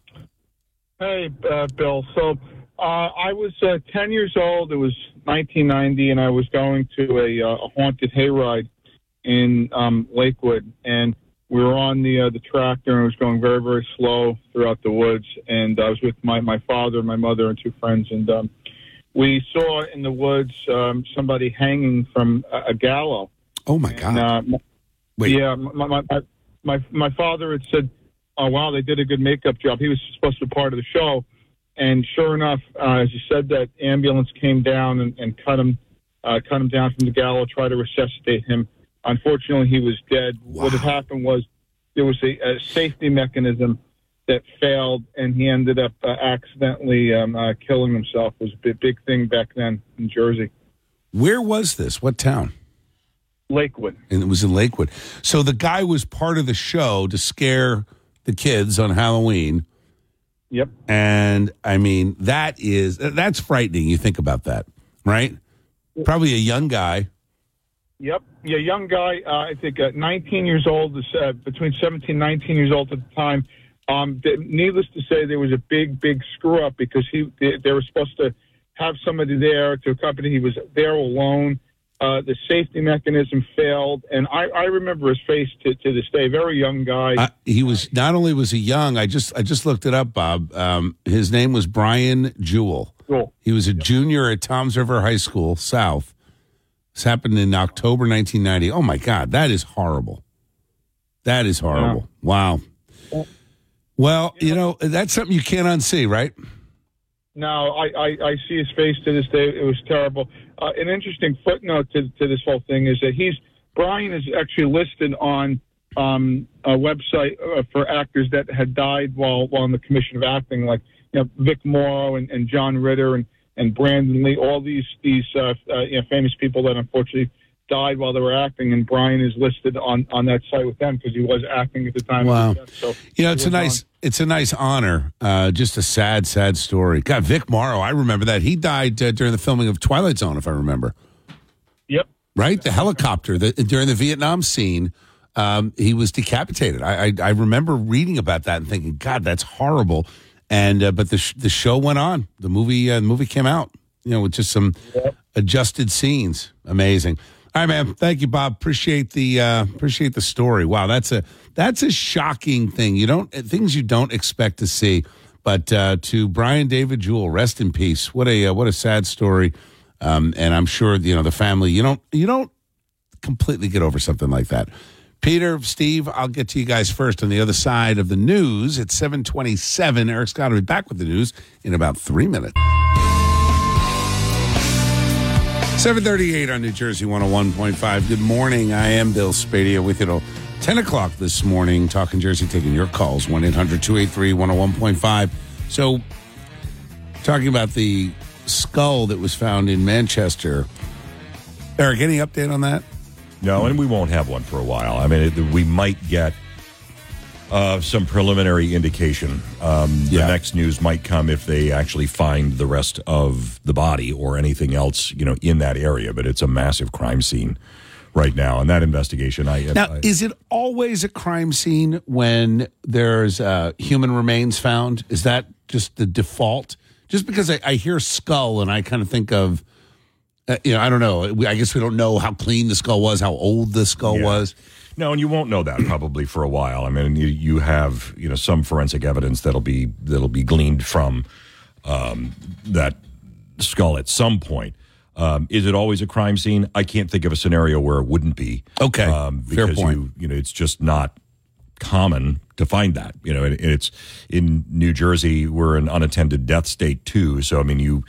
Hey, uh, Bill. So uh, I was uh, ten years old. It was nineteen ninety, and I was going to a, uh, a haunted hayride in um, Lakewood, and we were on the uh, the tractor, and it was going very, very slow throughout the woods. And I was with my, my father, my mother, and two friends. And um, we saw in the woods um, somebody hanging from a, a gallows. Oh, my God. And, uh, Wait. Yeah, my my, my my father had said, oh, wow, they did a good makeup job. He was supposed to be part of the show. And sure enough, uh, as you said, that ambulance came down and, and cut him uh, cut him down from the gallows, tried to resuscitate him. Unfortunately, he was dead. Wow. What had happened was there was a, a safety mechanism that failed, and he ended up uh, accidentally um, uh, killing himself. It was a big, big thing back then in Jersey. Where was this? What town? Lakewood. And it was in Lakewood. So the guy was part of the show to scare the kids on Halloween. Yep. And, I mean, that is, that's frightening. You think about that, right? Probably a young guy. Yep. Yeah, young guy, uh, I think uh, nineteen years old, uh, between seventeen and nineteen years old at the time. Um, th- needless to say, there was a big, big screw-up because he they, they were supposed to have somebody there to accompany. He was there alone. Uh, the safety mechanism failed, and I, I remember his face to, to this day. Very young guy. Uh, he was not only was he young. I just I just looked it up, Bob. Um, his name was Brian Jewell. Cool. He was a yep. junior at Toms River High School South. This happened in October nineteen ninety. Oh, my God. That is horrible. That is horrible. Yeah. Wow. Well, you know, that's something you can't unsee, right? No, I, I, I see his face to this day. It was terrible. Uh, an interesting footnote to, to this whole thing is that he's Brian is actually listed on um, a website for actors that had died while, while in the commission of acting, like you know, Vic Morrow and, and John Ritter and And Brandon Lee, all these these uh, uh, you know, famous people that unfortunately died while they were acting, and Brian is listed on, on that site with them because he was acting at the time. Wow. Death, so you know, it's a nice on. it's a nice honor. Uh, just a sad, sad story. God, Vic Morrow, I remember that. He died uh, during the filming of Twilight Zone, if I remember. Yep. Right? The helicopter. The, during the Vietnam scene, um, he was decapitated. I, I I remember reading about that and thinking, God, that's horrible. And uh, But the sh- the show went on. The movie, uh, the movie came out, you know, with just some yep. adjusted scenes. Amazing. All right, man. Thank you, Bob. Appreciate the uh, appreciate the story. Wow, that's a that's a shocking thing. You don't things you don't expect to see. But uh, to Brian David Jewell, rest in peace. What a uh, what a sad story. Um, and I'm sure you know the family. You don't you don't completely get over something like that. Peter, Steve, I'll get to you guys first on the other side of the news. It's seven twenty-seven. Eric Scott will be back with the news in about three minutes. seven thirty-eight on New Jersey one oh one point five. Good morning. I am Bill Spadea with you till ten o'clock this morning. Talking Jersey, taking your calls, one eight hundred two eight three one oh one point five. So, talking about the skull that was found in Manchester. Eric, any update on that? No, and we won't have one for a while. I mean, it, we might get uh, some preliminary indication. Um, yeah. The next news might come if they actually find the rest of the body or anything else, you know, in that area. But it's a massive crime scene right now, and that investigation. I now, I, is it always a crime scene when there's uh, human remains found? Is that just the default? Just because I, I hear skull and I kind of think of. Uh, you know, I don't know. We, I guess we don't know how clean the skull was, how old the skull yeah. was. No, and you won't know that probably for a while. I mean, you, you have you know some forensic evidence that'll be that'll be gleaned from um, that skull at some point. Um, is it always a crime scene? I can't think of a scenario where it wouldn't be. Okay, um, because fair point. You, you know, it's just not common to find that. You know, and it's in New Jersey. We're an unattended death state too. So I mean, you.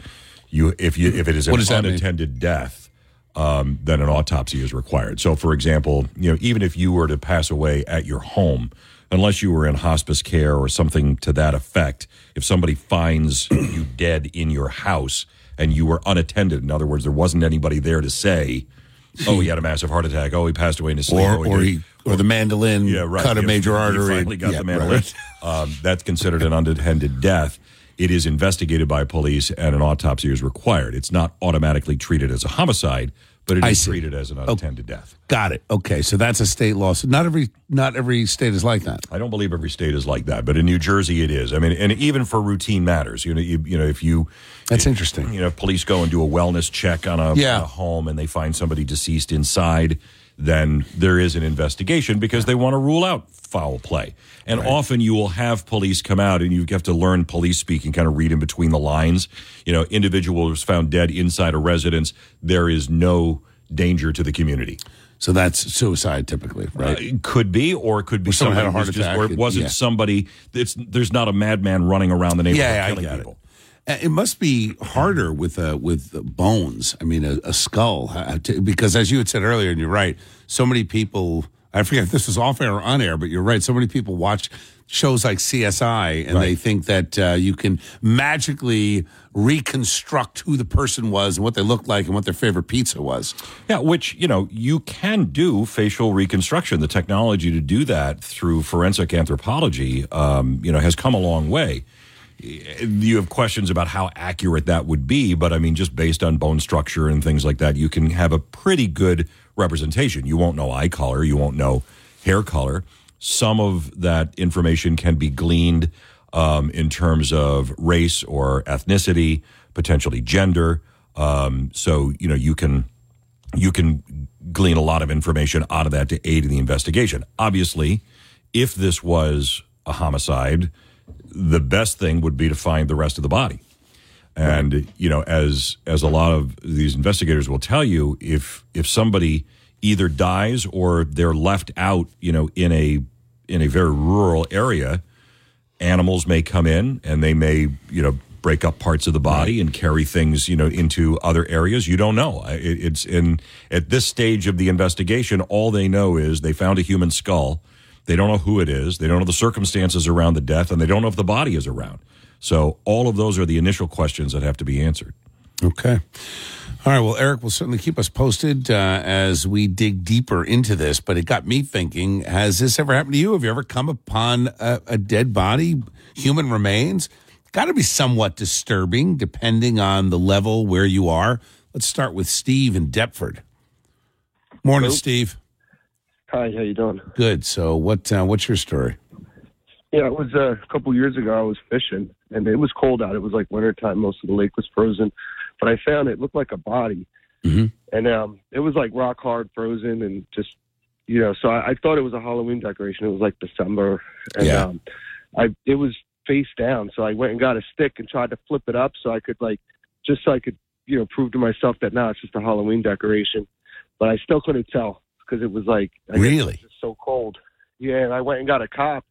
You, if you, if it is an unattended death, um, then an autopsy is required. So, for example, you know, even if you were to pass away at your home, unless you were in hospice care or something to that effect, if somebody finds you dead in your house and you were unattended, in other words, there wasn't anybody there to say, "Oh, he had a massive heart attack. Oh, he passed away in his sleep," or, oh, he or, he, or, or the mandolin yeah, right. cut a major artery. He finally got yeah, the mandolin. Right. Um, that's considered an unattended death. It is investigated by police, and an autopsy is required. It's not automatically treated as a homicide, but it I is see. treated as an unattended oh, death. Got it. Okay, so that's a state law. So not every not every state is like that. I don't believe every state is like that, but in New Jersey it is. I mean, and even for routine matters, you know, you, you know, if you that's if, interesting. You know, if police go and do a wellness check on a, yeah. on a home, and they find somebody deceased inside. Then there is an investigation because they want to rule out foul play. And right. often you will have police come out and you have to learn police speak and kind of read in between the lines. You know, individual was found dead inside a residence. There is no danger to the community. So that's suicide typically, right? Uh, it could be, or it could be or someone had a heart attack. Just, or it wasn't yeah. somebody. It's, there's not a madman running around the neighborhood yeah, killing I get people. It. It must be harder with uh, with bones. I mean, a, a skull, because as you had said earlier, and you're right, so many people. I forget if this was off air or on air, but you're right. So many people watch shows like C S I, and right. they think that uh, you can magically reconstruct who the person was and what they looked like and what their favorite pizza was. Yeah, which, you know, you can do facial reconstruction. The technology to do that through forensic anthropology, um, you know, has come a long way. You have questions about how accurate that would be, but I mean, just based on bone structure and things like that, you can have a pretty good representation. You won't know eye color. You won't know hair color. Some of that information can be gleaned um, in terms of race or ethnicity, potentially gender. Um, so, you know, you can you can glean a lot of information out of that to aid in the investigation. Obviously, if this was a homicide, the best thing would be to find the rest of the body. And, you know, as as a lot of these investigators will tell you, if if somebody either dies or they're left out, you know, in a in a very rural area, animals may come in and they may, you know, break up parts of the body and carry things, you know, into other areas. You don't know. It, it's in at this stage of the investigation, all they know is they found a human skull. They don't know who it is. They don't know the circumstances around the death, and they don't know if the body is around. So all of those are the initial questions that have to be answered. Okay. All right. Well, Eric will certainly keep us posted uh, as we dig deeper into this. But it got me thinking, has this ever happened to you? Have you ever come upon a, a dead body, human remains? Got to be somewhat disturbing, depending on the level where you are. Let's start with Steve in Deptford. Morning, Hello. Steve. Hi, how you doing? Good. So what? Uh, what's your story? Yeah, it was uh, a couple years ago. I was fishing, and it was cold out. It was like wintertime. Most of the lake was frozen. But I found it looked like a body, mm-hmm. and um, it was like rock hard frozen, and just, you know, so I, I thought it was a Halloween decoration. It was like December, and yeah. um, I it was face down. So I went and got a stick and tried to flip it up so I could like, just so I could, you know, prove to myself that no, nah, it's just a Halloween decoration. But I still couldn't tell because it was like I guess really it was just so cold. Yeah, and I went and got a cop,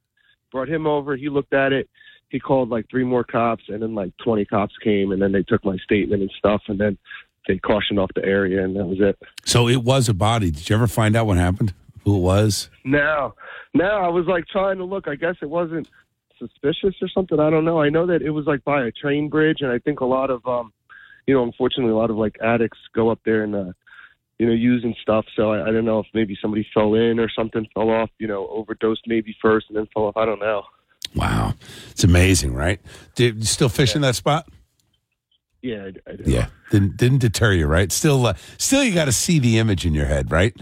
brought him over. He looked at it. He called like three more cops, and then like twenty cops came, and then they took my statement and stuff, and then they cautioned off the area, and that was it. So it was a body. Did you ever find out what happened? Who it was? No. No, I was like trying to look. I guess it wasn't suspicious or something. I don't know. I know that it was like by a train bridge, and I think a lot of, um, you know, unfortunately, a lot of like addicts go up there and, uh, you know, using stuff. So I, I don't know if maybe somebody fell in or something, fell off, you know, overdosed maybe first and then fell off. I don't know. Wow. It's amazing, right? Did you still fish yeah. in that spot? Yeah, I did. I did. Yeah. Didn't, didn't deter you, right? Still, uh, still you got to see the image in your head, right?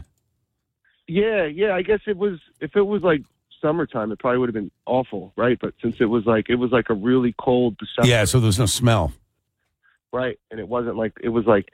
Yeah, yeah. I guess it was, if it was like summertime, it probably would have been awful, right? But since it was like, it was like a really cold December. Yeah, so there was no smell. Right. And it wasn't like, it was like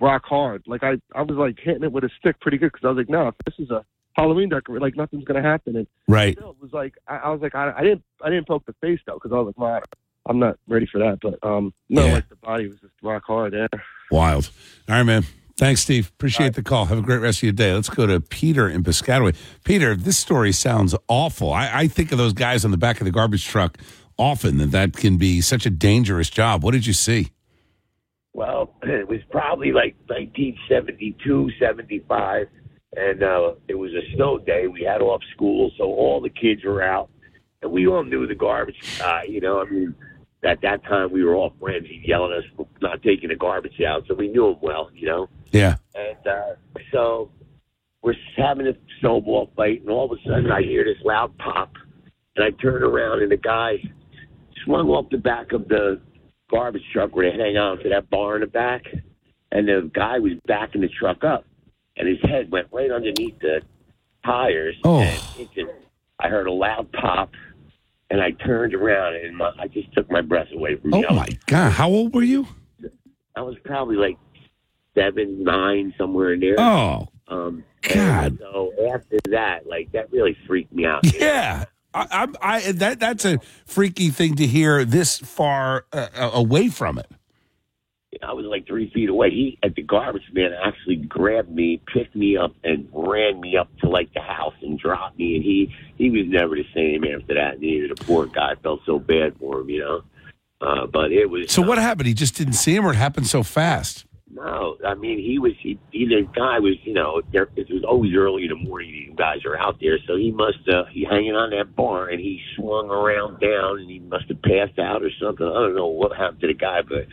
rock hard. Like I, I was like hitting it with a stick pretty good because I was like, no, if this is a Halloween decoration, like nothing's gonna happen, and right. Still, it was like I, I was like I, I didn't I didn't poke the face though because I was like, well, I'm not ready for that, but um, no, yeah. like the body was just rock hard. Yeah, wild. All right, man. Thanks, Steve. Appreciate the call. Have a great rest of your day. Let's go to Peter in Piscataway. Peter, this story sounds awful. I, I think of those guys on the back of the garbage truck often. That that can be such a dangerous job. What did you see? Well, it was probably like nineteen seventy-two, seventy-five. And uh, it was a snow day. We had off school, so all the kids were out. And we all knew the garbage guy, you know. I mean, at that time, we were all friends. He yelled at us for not taking the garbage out. So we knew him well, you know. Yeah. And uh, so we're having a snowball fight, and all of a sudden I hear this loud pop. And I turn around, and the guy swung off the back of the garbage truck where they hang on to that bar in the back. And the guy was backing the truck up. And his head went right underneath the tires. Oh. And it just, I heard a loud pop, and I turned around, and my, I just took my breath away from me. Oh, my God. How old were you? I was probably like seven, nine, somewhere in there. Oh, um, God. So after that, like, that really freaked me out. Yeah. I, I, I, that, that's a freaky thing to hear this far uh, away from it. I was like three feet away. He, at the garbage man, actually grabbed me, picked me up, and ran me up to like the house and dropped me. And he, he was never the same after that. Neither the poor guy, felt so bad for him, you know. Uh, but it was. So uh, what happened? He just didn't see him, or it happened so fast? No, I mean he was. He, he the guy was, you know, there, it was always early in the morning. You guys are out there, so he must uh, he hanging on that bar, and he swung around down, and he must have passed out or something. I don't know what happened to the guy, but.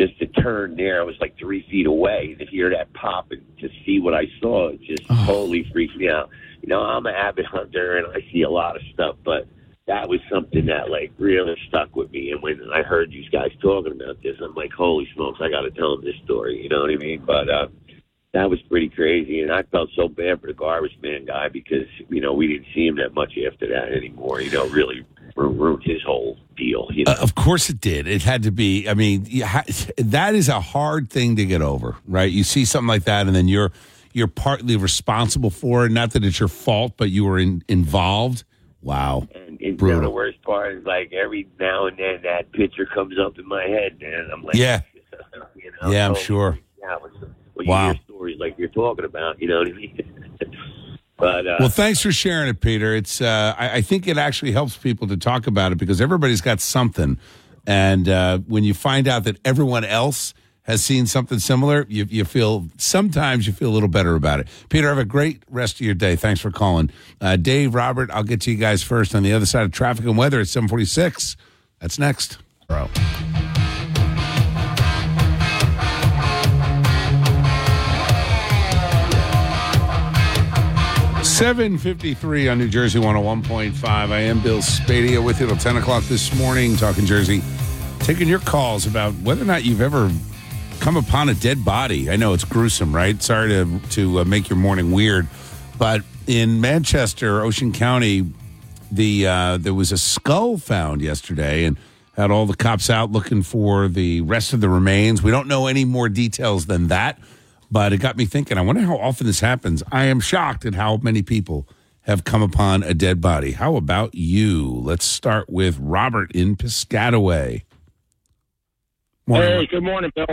Just to turn there, I was like three feet away to hear that pop and to see what I saw. It just oh. totally freaked me out. You know, I'm an avid hunter and I see a lot of stuff, but that was something that like really stuck with me. And when I heard these guys talking about this, I'm like, holy smokes, I got to tell them this story. You know what I mean? But uh, that was pretty crazy. And I felt so bad for the garbage man guy because, you know, we didn't see him that much after that anymore. You know, really ruined his whole deal. You know? uh, of course it did. It had to be. I mean, ha- that is a hard thing to get over, right? You see something like that, and then you're you're partly responsible for it. Not that it's your fault, but you were in, involved. Wow. And, and brutal. You know, the worst part is like every now and then that picture comes up in my head, man. I'm like, yeah, you know, yeah, I'm so, sure. Yeah, when you wow. hear stories like you're talking about, you know what I mean? But, uh, well, thanks for sharing it, Peter. It's uh, I, I think it actually helps people to talk about it because everybody's got something. And uh, when you find out that everyone else has seen something similar, you, you feel sometimes you feel a little better about it. Peter, have a great rest of your day. Thanks for calling. Uh, Dave, Robert, I'll get to you guys first on the other side of traffic and weather at seven forty-six. That's next. Bro. seven fifty-three on New Jersey one oh one point five. I am Bill Spadea with you till ten o'clock this morning, talking Jersey, taking your calls about whether or not you've ever come upon a dead body. I know it's gruesome, right? Sorry to, to uh, make your morning weird, but in Manchester, Ocean County, the uh, there was a skull found yesterday and had all the cops out looking for the rest of the remains. We don't know any more details than that, but it got me thinking, I wonder how often this happens. I am shocked at how many people have come upon a dead body. How about you? Let's start with Robert in Piscataway. Morning, hey, Robert. Good morning, Bill.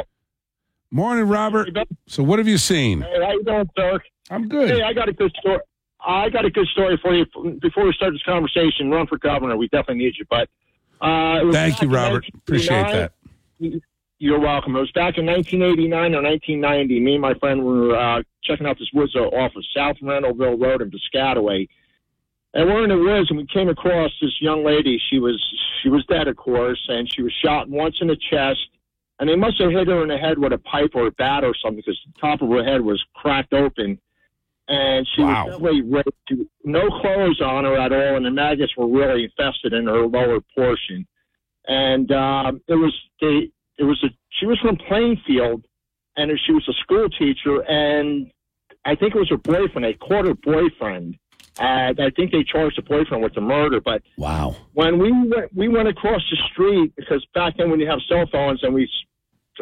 Morning, Robert. Hey, Bill. So what have you seen? Hey, how you doing, sir? I'm good. Hey, I got a good story. I got a good story for you. Before we start this conversation, run for governor. We definitely need you. But uh, it was Thank you, Robert. Appreciate that. You're welcome. It was back in nineteen eighty-nine or nineteen ninety. Me and my friend were uh, checking out this woods off of South Randallville Road in Piscataway. And we're in the woods, and we came across this young lady. She was she was dead, of course, and she was shot once in the chest. And they must have hit her in the head with a pipe or a bat or something, because the top of her head was cracked open. And she wow. was definitely raped. No clothes on her at all, and the maggots were really infested in her lower portion. And um, it was they, it was a she was from Plainfield, and she was a school teacher. And I think it was her boyfriend. They caught her boyfriend, and I think they charged the boyfriend with the murder. But wow, when we went, we went across the street, because back then when you have cell phones, and we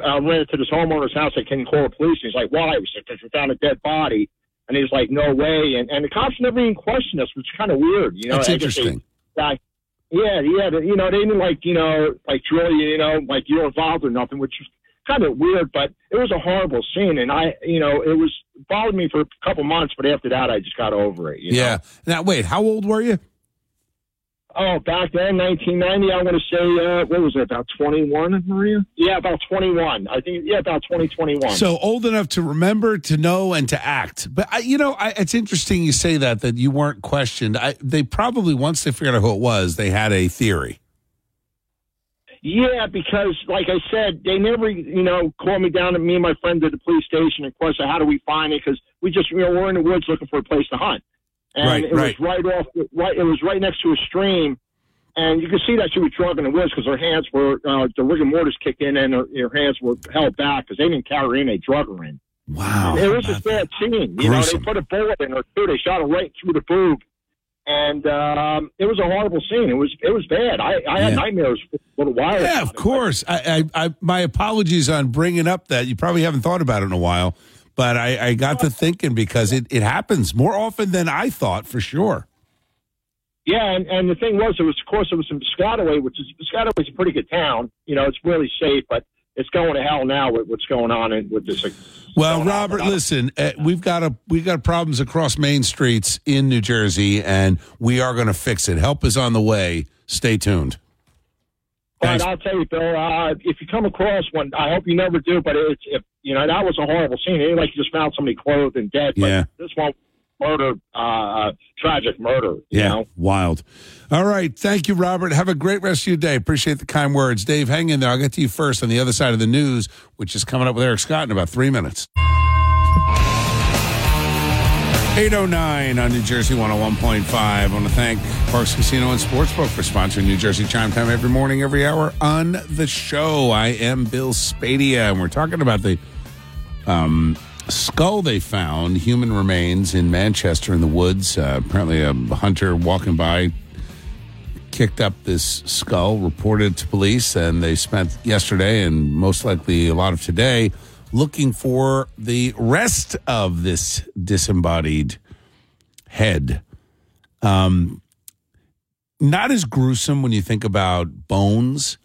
uh, went to this homeowner's house, they couldn't call the police. And he's like, "Why?" We said, "Because we found a dead body." And he's like, "No way!" And and the cops never even questioned us, which is kind of weird, you know. That's interesting. They, like, yeah, yeah, you know, they didn't like, you know, like drill you, you know, like you're involved or nothing, which is kind of weird. But it was a horrible scene, and I, you know, it was bothered me for a couple months, but after that, I just got over it. You yeah. know? Now, wait, how old were you? Oh, back then, nineteen ninety, I want to say, uh, what was it, about twenty-one, Maria? Yeah, about twenty-one. I think, yeah, about twenty, twenty-one. So old enough to remember, to know, and to act. But, I, you know, I, it's interesting you say that, that you weren't questioned. I, they probably, once they figured out who it was, they had a theory. Yeah, because, like I said, they never, you know, called me down to me and my friend to the police station. Of course, how do we find it? Because we just, you know, we're in the woods looking for a place to hunt. And right, it right. was right off, right, it was right next to a stream. And you could see that she was drunk in the woods, because her hands were, uh, the rigor mortis kicked in, and her, her hands were held back because they didn't carry in, they drug her in. Wow. And it was a bad scene. You gruesome. know, they put a bullet in her too. They shot her right through the boob. And um, it was a horrible scene. It was it was bad. I, I had yeah. nightmares for a little while. Yeah, of course. I, I, I, my apologies on bringing up that. You probably haven't thought about it in a while. But I, I got to thinking, because it, it happens more often than I thought, for sure. Yeah, and, and the thing was, it was of course, it was in Piscataway, which is Piscataway's a pretty good town. You know, it's really safe, but it's going to hell now with what's going on and with this. Like, well, Robert, on. listen, uh, we've got a we've got problems across main streets in New Jersey, and we are going to fix it. Help is on the way. Stay tuned. But I'll tell you, Bill, uh, if you come across one, I hope you never do, but it's, if, you know, that was a horrible scene. It ain't like you just found somebody clothed and dead. But yeah. This one, murder, uh, tragic murder. You yeah, know? Wild. All right. Thank you, Robert. Have a great rest of your day. Appreciate the kind words. Dave, hang in there. I'll get to you first on the other side of the news, which is coming up with Eric Scott in about three minutes. eight oh nine on New Jersey one oh one point five. I want to thank Parx Casino and Sportsbook for sponsoring New Jersey Chime Time every morning, every hour on the show. I am Bill Spadea, and we're talking about the um, skull they found, human remains in Manchester in the woods. Uh, apparently a hunter walking by kicked up this skull, reported to police, and they spent yesterday and most likely a lot of today looking for the rest of this disembodied head. Um, not as gruesome when you think about bones,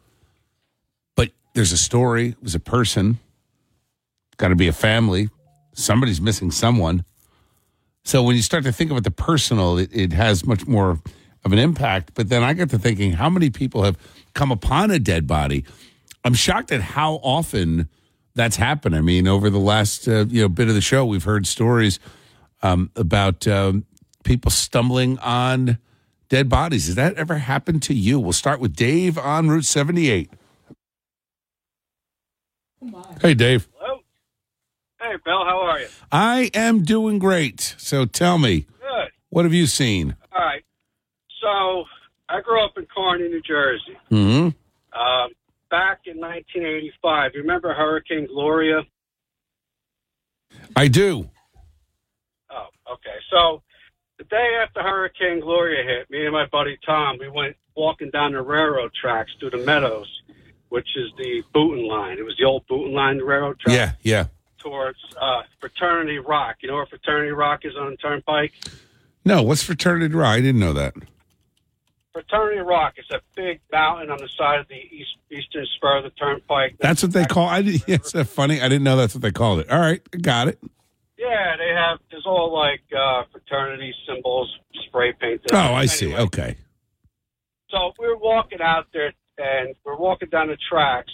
but there's a story. It was a person. Got to be a family. Somebody's missing someone. So when you start to think about the personal, it, it has much more of an impact. But then I got to thinking, how many people have come upon a dead body? I'm shocked at how often that's happened. I mean, over the last uh, you know bit of the show, we've heard stories um, about um, people stumbling on dead bodies. Has that ever happened to you? We'll start with Dave on Route seventy-eight. Oh, hey, Dave. Hello. Hey, Bill. How are you? I am doing great. So tell me, good. What have you seen? All right. So I grew up in Kearny, New Jersey. Mm-hmm. Uh, back in nineteen eighty-five, you remember Hurricane Gloria? I do. Oh, okay. So the day after Hurricane Gloria hit, me and my buddy Tom, we went walking down the railroad tracks through the meadows, which is the Booton Line. It was the old Booton Line railroad track. Yeah, yeah. Towards uh, Fraternity Rock. You know where Fraternity Rock is on the Turnpike? No, what's Fraternity Rock? I didn't know that. Fraternity Rock is a big mountain on the side of the east, eastern spur of the Turnpike. That's, that's what they call it. I did, it's so funny. I didn't know that's what they called it. All right, got it. Yeah, they have, there's all like uh, fraternity symbols, spray painted. Oh, I anyway, see. Okay. So we're walking out there, and we're walking down the tracks,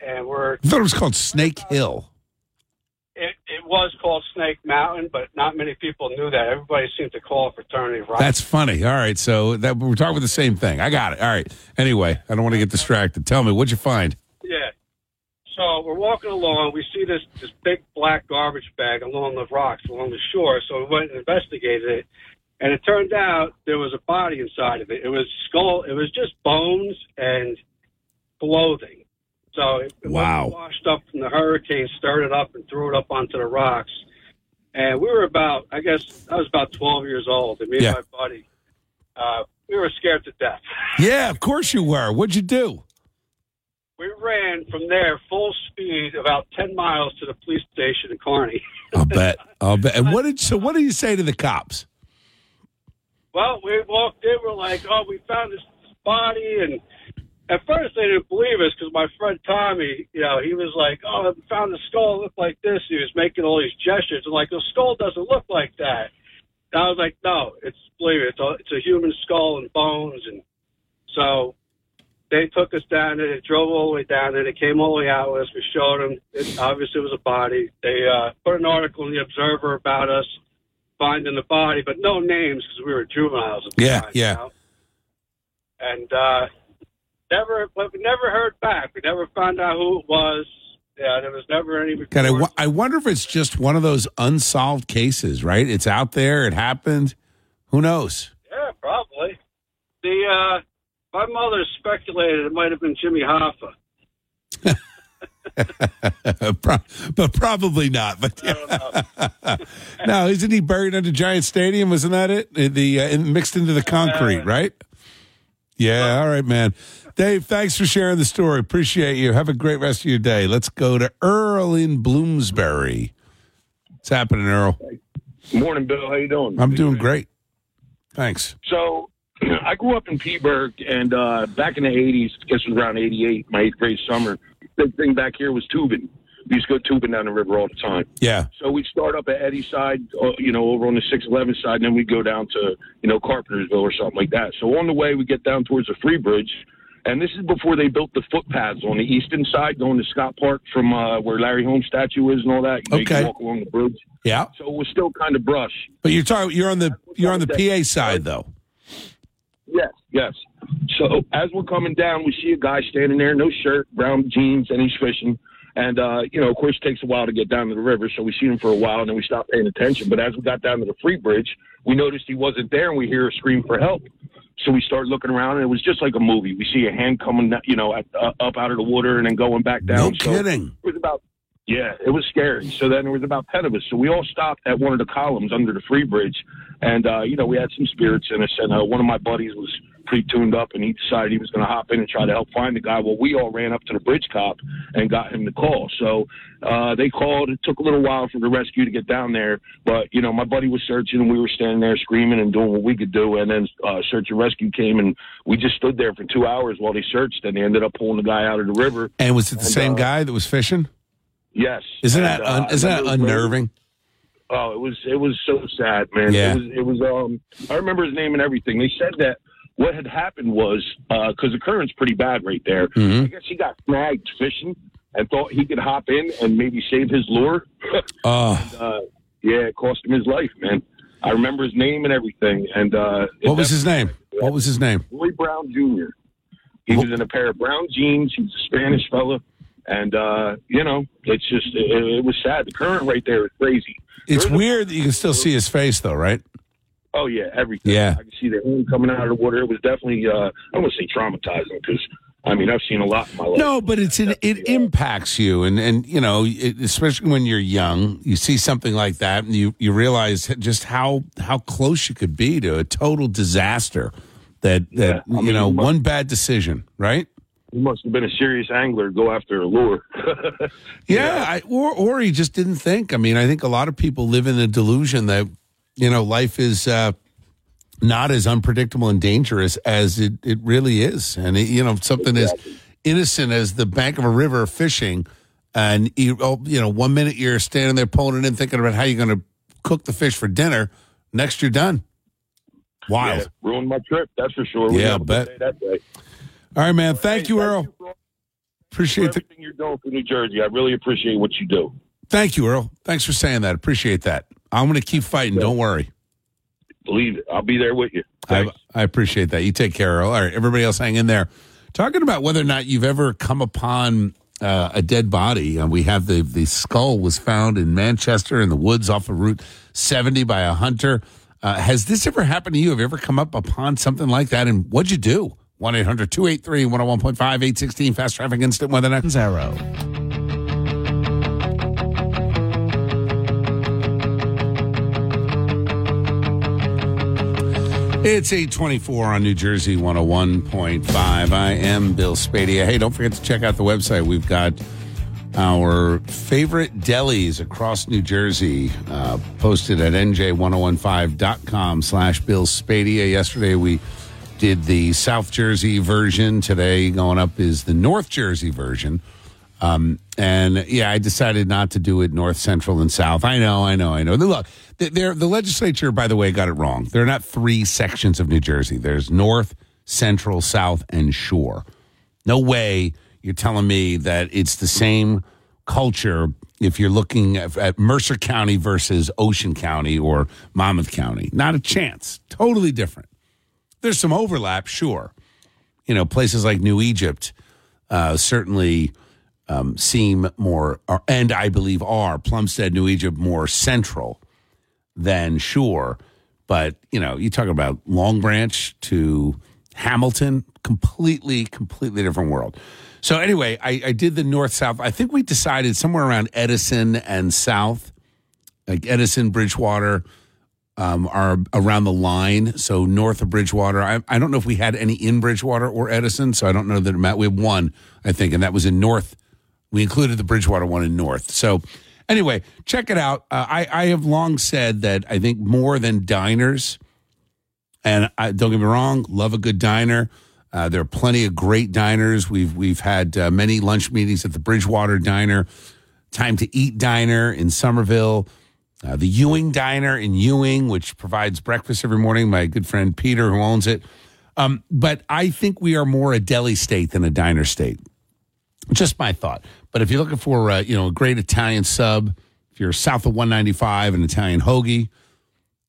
and we're... I thought it was called Snake Hill. It, it was called Snake Mountain, but not many people knew that. Everybody seemed to call it Fraternity Rock. That's funny. All right, so that we're talking about the same thing. I got it. All right. Anyway, I don't want to get distracted. Tell me, what'd you find? Yeah. So we're walking along. We see this, this big black garbage bag along the rocks, along the shore. So we went and investigated it, and it turned out there was a body inside of it. It was skull. It was just bones and clothing. So it, it wow. washed up from the hurricane, stirred it up, and threw it up onto the rocks. And we were about, I guess, I was about twelve years old. And me yeah. and my buddy, uh, we were scared to death. Yeah, of course you were. What'd you do? We ran from there full speed about ten miles to the police station in Kearny. I'll bet. I'll bet. And what did, so what did you say to the cops? Well, we walked in. We're like, oh, we found this, this body, and... At first, they didn't believe us because my friend Tommy, you know, he was like, oh, I found a skull that looked like this. He was making all these gestures. I'm like, the skull doesn't look like that. And I was like, no, it's, believe it, it's a, it's a human skull and bones. And so they took us down there. They drove all the way down there. They came all the way out with us. We showed them. It, obviously, it was a body. They uh, put an article in The Observer about us finding the body, but no names because we were juveniles at the yeah, time. Yeah, yeah. You know? And, uh, Never, but we never heard back. We never found out who it was. Yeah, there was never any reports. God, I, w- I wonder if it's just one of those unsolved cases, right? It's out there. It happened. Who knows? Yeah, probably. The uh, my mother speculated it might have been Jimmy Hoffa, Pro- but probably not. But yeah. I don't know. No, isn't he buried under Giant Stadium? Wasn't that it? The uh, mixed into the concrete, uh, right? Yeah, all right, man. Dave, thanks for sharing the story. Appreciate you. Have a great rest of your day. Let's go to Earl in Bloomsbury. What's happening, Earl? Morning, Bill. How you doing? I'm doing great. Thanks. So I grew up in Peaburg, and uh, back in the eighties, I guess it was around eighty-eight, my eighth grade summer, the thing back here was tubing. We used to go tubing down the river all the time. Yeah. So we'd start up at Eddy's side, you know, over on the six eleven side, and then we'd go down to, you know, Carpentersville or something like that. So on the way, we get down towards the Free Bridge, and this is before they built the footpaths on the eastern side, going to Scott Park from uh, where Larry Holmes' statue is and all that. You know, okay. You walk along the bridge. Yeah. So it was still kind of brush. But you're talking, you're on the you're on the P A side though. Yes, yes. So as we're coming down, we see a guy standing there, no shirt, brown jeans, and he's fishing. And, uh, you know, of course, it takes a while to get down to the river, so we see him for a while, and then we stopped paying attention. But as we got down to the Free Bridge, we noticed he wasn't there, and we hear a scream for help. So we start looking around, and it was just like a movie. We see a hand coming, you know, at, uh, up out of the water and then going back down. No so kidding. It was about, yeah, it was scary. So then there was about ten of us. So we all stopped at one of the columns under the Free Bridge, and, uh, you know, we had some spirits in us. And uh, one of my buddies was pre-tuned up, and he decided he was going to hop in and try to help find the guy. Well, we all ran up to the bridge cop and got him to call. So uh, they called. It took a little while for the rescue to get down there. But, you know, my buddy was searching, and we were standing there screaming and doing what we could do. And then uh, search and rescue came, and we just stood there for two hours while they searched, and they ended up pulling the guy out of the river. And was it the and, same uh, guy that was fishing? Yes. Isn't and, that un- uh, isn't that unnerving? Oh, it was it was so sad, man. Yeah. It was, it was um I remember his name and everything. They said that what had happened was, because uh, the current's pretty bad right there, mm-hmm. I guess he got snagged fishing and thought he could hop in and maybe save his lure. Oh. and, uh, yeah, it cost him his life, man. I remember his name and everything. And uh, What was his name? What was his name? Willie Brown Junior He what? was in a pair of brown jeans. He was a Spanish fella. And, uh, you know, it's just, it, it was sad. The current right there is crazy. It's There's weird a- that you can still see his face, though, right? Oh, yeah, everything. Yeah. I could see the hand coming out of the water. It was definitely, uh, I don't want to say traumatizing because, I mean, I've seen a lot in my life. No, but it's an, it impacts you. And, and you know, it, especially when you're young, you see something like that and you, you realize just how, how close you could be to a total disaster that, that yeah, I mean, you know, you must, one bad decision, right? He must have been a serious angler to go after a lure. yeah, yeah. I, or, or he just didn't think. I mean, I think a lot of people live in the delusion that, you know, life is uh, not as unpredictable and dangerous as it, it really is. And, it, you know, something exactly. as innocent as the bank of a river fishing and, you, oh, you know, one minute you're standing there pulling it in, thinking about how you're going to cook the fish for dinner. Next, you're done. Wild. Yeah, ruined my trip, that's for sure. We yeah, bet. That day. All right, man. Thank hey, you, Earl. Thank you, appreciate the- everything you're doing for New Jersey. I really appreciate what you do. Thank you, Earl. Thanks for saying that. Appreciate that. I'm going to keep fighting. Don't worry. Believe it. I'll be there with you. I, I appreciate that. You take care, Earl. All right. Everybody else hang in there. Talking about whether or not you've ever come upon uh, a dead body. And we have the, the skull was found in Manchester in the woods off of Route seventy by a hunter. Uh, has this ever happened to you? Have you ever come up upon something like that? And what'd you do? one eight hundred two eight three one oh one point five, eight sixteen, Fast Traffic Instant Weather Next Zero. It's eight twenty-four on New Jersey one oh one point five. I am Bill Spadea. Hey, don't forget to check out the website. We've got our favorite delis across New Jersey uh, posted at n j ten fifteen dot com slash Bill Spadea. Yesterday we did the South Jersey version. Today going up is the North Jersey version. Um, and, yeah, I decided not to do it north, central, and south. I know, I know, I know. Look, the legislature, by the way, got it wrong. There are not three sections of New Jersey. There's north, central, south, and shore. No way you're telling me that it's the same culture if you're looking at, at Mercer County versus Ocean County or Monmouth County. Not a chance. Totally different. There's some overlap, sure. You know, places like New Egypt uh, certainly... Um, seem more, or, and I believe are, Plumstead, New Egypt, more central than shore. But, you know, you talk about Long Branch to Hamilton, completely, completely different world. So anyway, I, I did the north-south. I think we decided somewhere around Edison and south, like Edison, Bridgewater, um, are around the line. So north of Bridgewater. I, I don't know if we had any in Bridgewater or Edison, so I don't know that it mattered. We had one, I think, and that was in north. We included the Bridgewater one in north. So anyway, check it out. Uh, I, I have long said that I think more than diners, and I, don't get me wrong, love a good diner. Uh, there are plenty of great diners. We've we've had uh, many lunch meetings at the Bridgewater Diner, Time to Eat Diner in Somerville, uh, the Ewing Diner in Ewing, which provides breakfast every morning. My good friend Peter, who owns it. Um, but I think we are more a deli state than a diner state. Just my thought. But if you're looking for uh, you know, a great Italian sub, if you're south of one ninety-five, an Italian hoagie,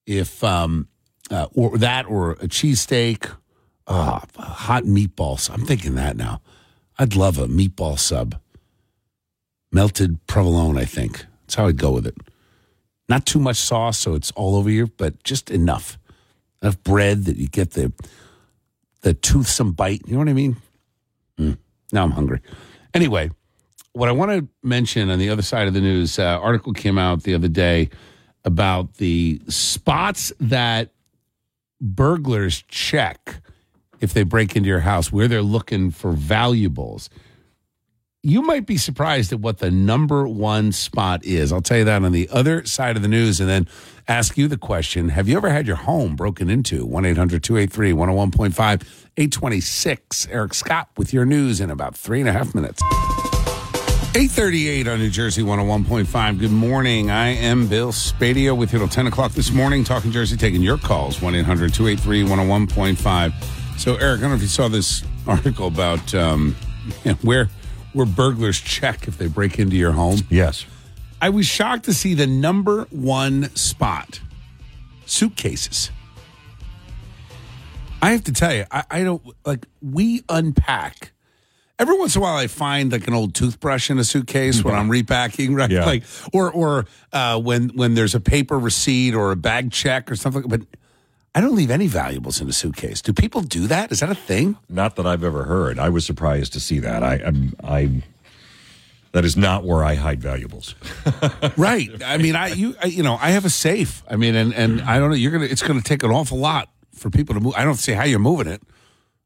if um, uh, or that or a cheesesteak, uh, hot meatball sub. I'm thinking that now. I'd love a meatball sub. Melted provolone, I think. That's how I'd go with it. Not too much sauce, so it's all over you, but just enough. Enough bread that you get the, the toothsome bite. You know what I mean? Mm. Now I'm hungry. Anyway, what I want to mention on the other side of the news, uh, article came out the other day about the spots that burglars check if they break into your house, where they're looking for valuables. You might be surprised at what the number one spot is. I'll tell you that on the other side of the news and then ask you the question, have you ever had your home broken into? one eight hundred two eight three one oh one point five, eight twenty-six. Eric Scott with your news in about three and a half minutes. eight thirty-eight on New Jersey one oh one point five. Good morning. I am Bill Spadea with you till ten o'clock this morning. Talking Jersey, taking your calls, one eight hundred two eight three one oh one point five. So, Eric, I don't know if you saw this article about um, where, where burglars check if they break into your home. Yes. I was shocked to see the number one spot, suitcases. I have to tell you, I, I don't, like, we unpack. Every once in a while, I find, like, an old toothbrush in a suitcase when I'm repacking, right? Yeah. Like, or or uh, when, when there's a paper receipt or a bag check or something. But I don't leave any valuables in a suitcase. Do people do that? Is that a thing? Not that I've ever heard. I was surprised to see that. I, I'm, I'm that is not where I hide valuables. Right. I mean, I you I, you know I have a safe. I mean, and, and I don't know. You're gonna. It's gonna take an awful lot for people to move. I don't see how you're moving it.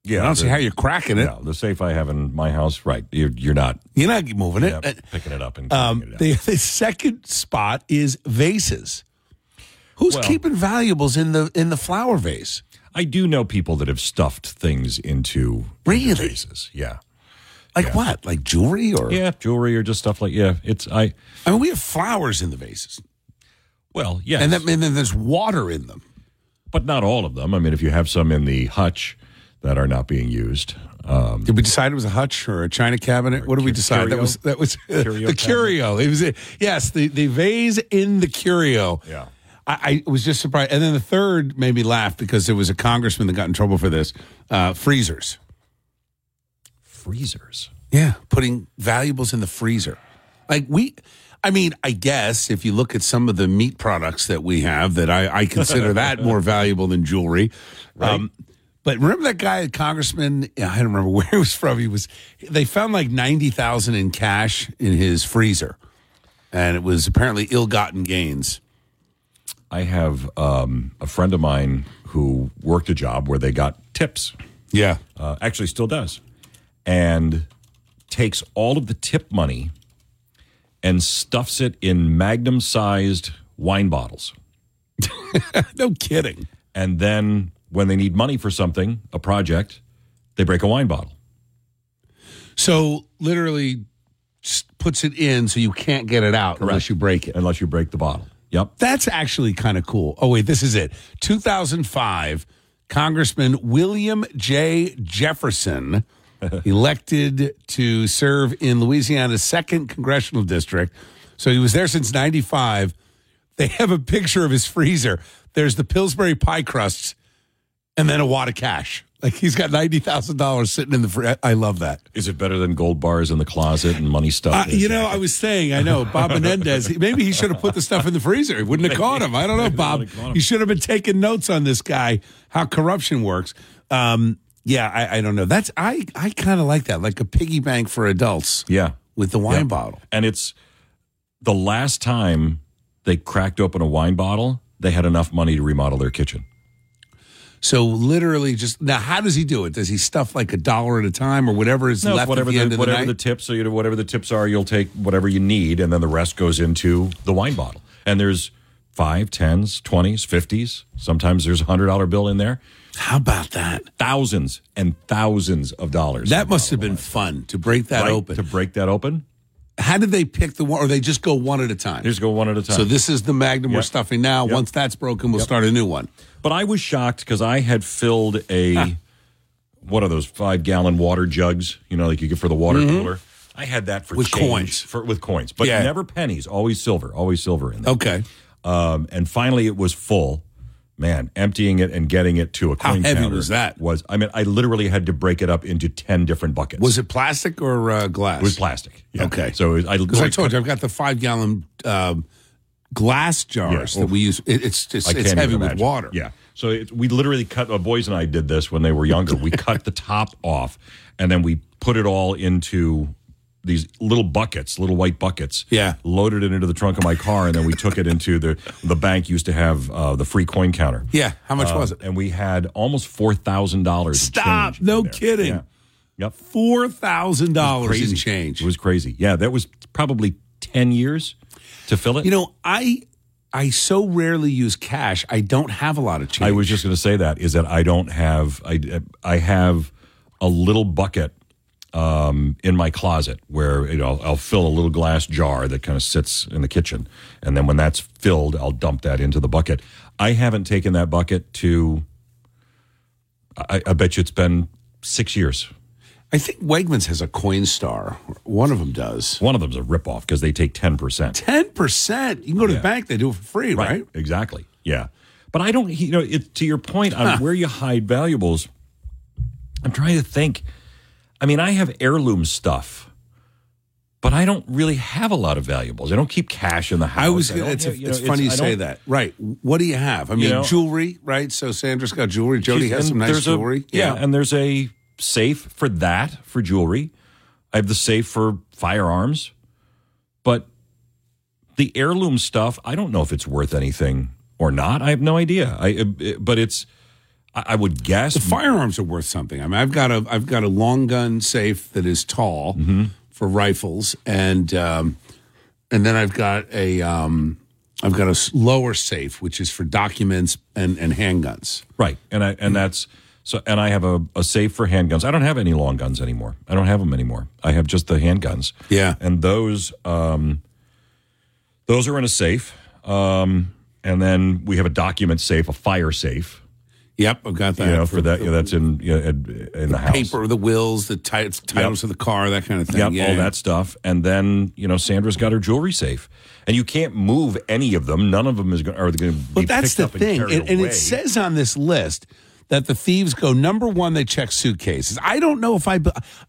Yeah, I don't the, see how you're cracking it. No, the safe I have in my house, right? You're, you're not. You're not moving you're it. Not picking it up and um, it the, the second spot is vases. Who's well, keeping valuables in the in the flower vase? I do know people that have stuffed things into, really? into vases. Yeah, like yeah. what? Like jewelry or yeah, jewelry or just stuff like yeah. It's I. I mean, we have flowers in the vases. Well, yes, and, that, and then there's water in them, but not all of them. I mean, if you have some in the hutch that are not being used. Um, did we decide it was a hutch or a china cabinet? What did we decide? Curio? That was that was uh, curio the curio. Cabinet. It was yes, the, the vase in the curio. Yeah. I was just surprised. And then the third made me laugh because there was a congressman that got in trouble for this. Uh, freezers. Freezers? Yeah, putting valuables in the freezer. Like we, I mean, I guess if you look at some of the meat products that we have, that I, I consider that more valuable than jewelry. Right. Um, but remember that guy, congressman, I don't remember where he was from. He was, they found like ninety thousand dollars in cash in his freezer. And it was apparently ill-gotten gains. I have um, a friend of mine who worked a job where they got tips. Yeah. Uh, actually still does. And takes all of the tip money and stuffs it in magnum-sized wine bottles. No kidding. And then when they need money for something, a project, they break a wine bottle. So literally puts it in so you can't get it out. Correct. Unless you break it. Unless you break the bottle. Yep. That's actually kind of cool. Oh, wait, this is it. two thousand five, Congressman William J. Jefferson, elected to serve in Louisiana's second Congressional District. So he was there since ninety-five. They have a picture of his freezer. There's the Pillsbury pie crusts and then a wad of cash. Like, he's got ninety thousand dollars sitting in the fr- I love that. Is it better than gold bars in the closet and money stuff? Uh, you know, I was saying, I know, Bob Menendez, maybe he should have put the stuff in the freezer. It wouldn't have caught him. I don't know, Bob. He should have been taking notes on this guy, how corruption works. Um, yeah, I, I don't know. That's I, I kind of like that, like a piggy bank for adults. Yeah. With the wine yeah. bottle. And it's the last time they cracked open a wine bottle, they had enough money to remodel their kitchen. So literally just, now how does he do it? Does he stuff like a dollar at a time or whatever is no, left whatever at the, the end of whatever the night? The tips, so you know, whatever the tips are, you'll take whatever you need, and then the rest goes into the wine bottle. And there's five, tens, twenties, fifties. Sometimes there's a one hundred dollar bill in there. How about that? Thousands and thousands of dollars. That must have been fun to break that right, open. To break that open. How did they pick the one, or they just go one at a time? They just go one at a time. So this is the magnum yep. we're stuffing now. Yep. Once that's broken, we'll yep. start a new one. But I was shocked because I had filled a, huh. what are those, five-gallon water jugs, you know, like you get for the water mm-hmm. cooler. I had that for with coins. For, with coins. But yeah. never pennies, always silver, always silver in there. Okay. Um, and finally it was full. Man, emptying it and getting it to a coin counter. How heavy was that? Was, I mean, I literally had to break it up into ten different buckets. Was it plastic or uh, glass? It was plastic. Yeah. Okay. So it was, I, like, I told you, I've got the five-gallon um, glass jars yeah. that we use. It, it's it's, it's heavy with water. Yeah. So it, we literally cut, uh, boys and I did this when they were younger. We cut the top off, and then we put it all into these little buckets, little white buckets, yeah. loaded it into the trunk of my car, and then we took it into the the bank used to have uh, the free coin counter. Yeah, how much uh, was it? And we had almost four thousand dollars Stop, change no kidding. Yeah. Yep. four thousand dollars in change. It was crazy. Yeah, that was probably ten years to fill it. You know, I I so rarely use cash. I don't have a lot of change. I was just going to say that, is that I don't have, I, I have a little bucket Um, in my closet where, you know, I'll, I'll fill a little glass jar that kind of sits in the kitchen. And then when that's filled, I'll dump that into the bucket. I haven't taken that bucket to, I, I bet you it's been six years. I think Wegmans has a coin star. One of them does. One of them's a ripoff because they take ten percent. ten percent? You can go to yeah. the bank, they do it for free, right? right? Exactly, yeah. But I don't, you know, it, to your point on huh. where you hide valuables, I'm trying to think. I mean, I have heirloom stuff but I don't really have a lot of valuables. I don't keep cash in the house. I was. I it's have, a, you know, it's, it's funny it's, you say that. Right. What do you have? I mean, you know, jewelry, right? So Sandra's got jewelry. Jody has some nice jewelry. A, yeah. yeah, and there's a safe for that, for jewelry. I have the safe for firearms. But the heirloom stuff, I don't know if it's worth anything or not. I have no idea. I it, But it's... I would guess the firearms are worth something. I mean, I've got a I've got a long gun safe that is tall mm-hmm. for rifles, and um, and then I've got a um, I've got a lower safe which is for documents and, and handguns. Right, and I and that's so. And I have a, a safe for handguns. I don't have any long guns anymore. I don't have them anymore. I have just the handguns. Yeah, and those um, those are in a safe. Um, and then we have a document safe, a fire safe. Yep, I've got that. You know, for, for that, the, yeah, that's in you know, in the, the house. Paper, the wills, the tit- titles yep. of the car, that kind of thing. Yep, yeah, all yeah. that stuff. And then, you know, Sandra's got her jewelry safe, and you can't move any of them. None of them is going to be well, that's picked the up thing, and, and, and it says on this list that the thieves go number one. They check suitcases. I don't know if I.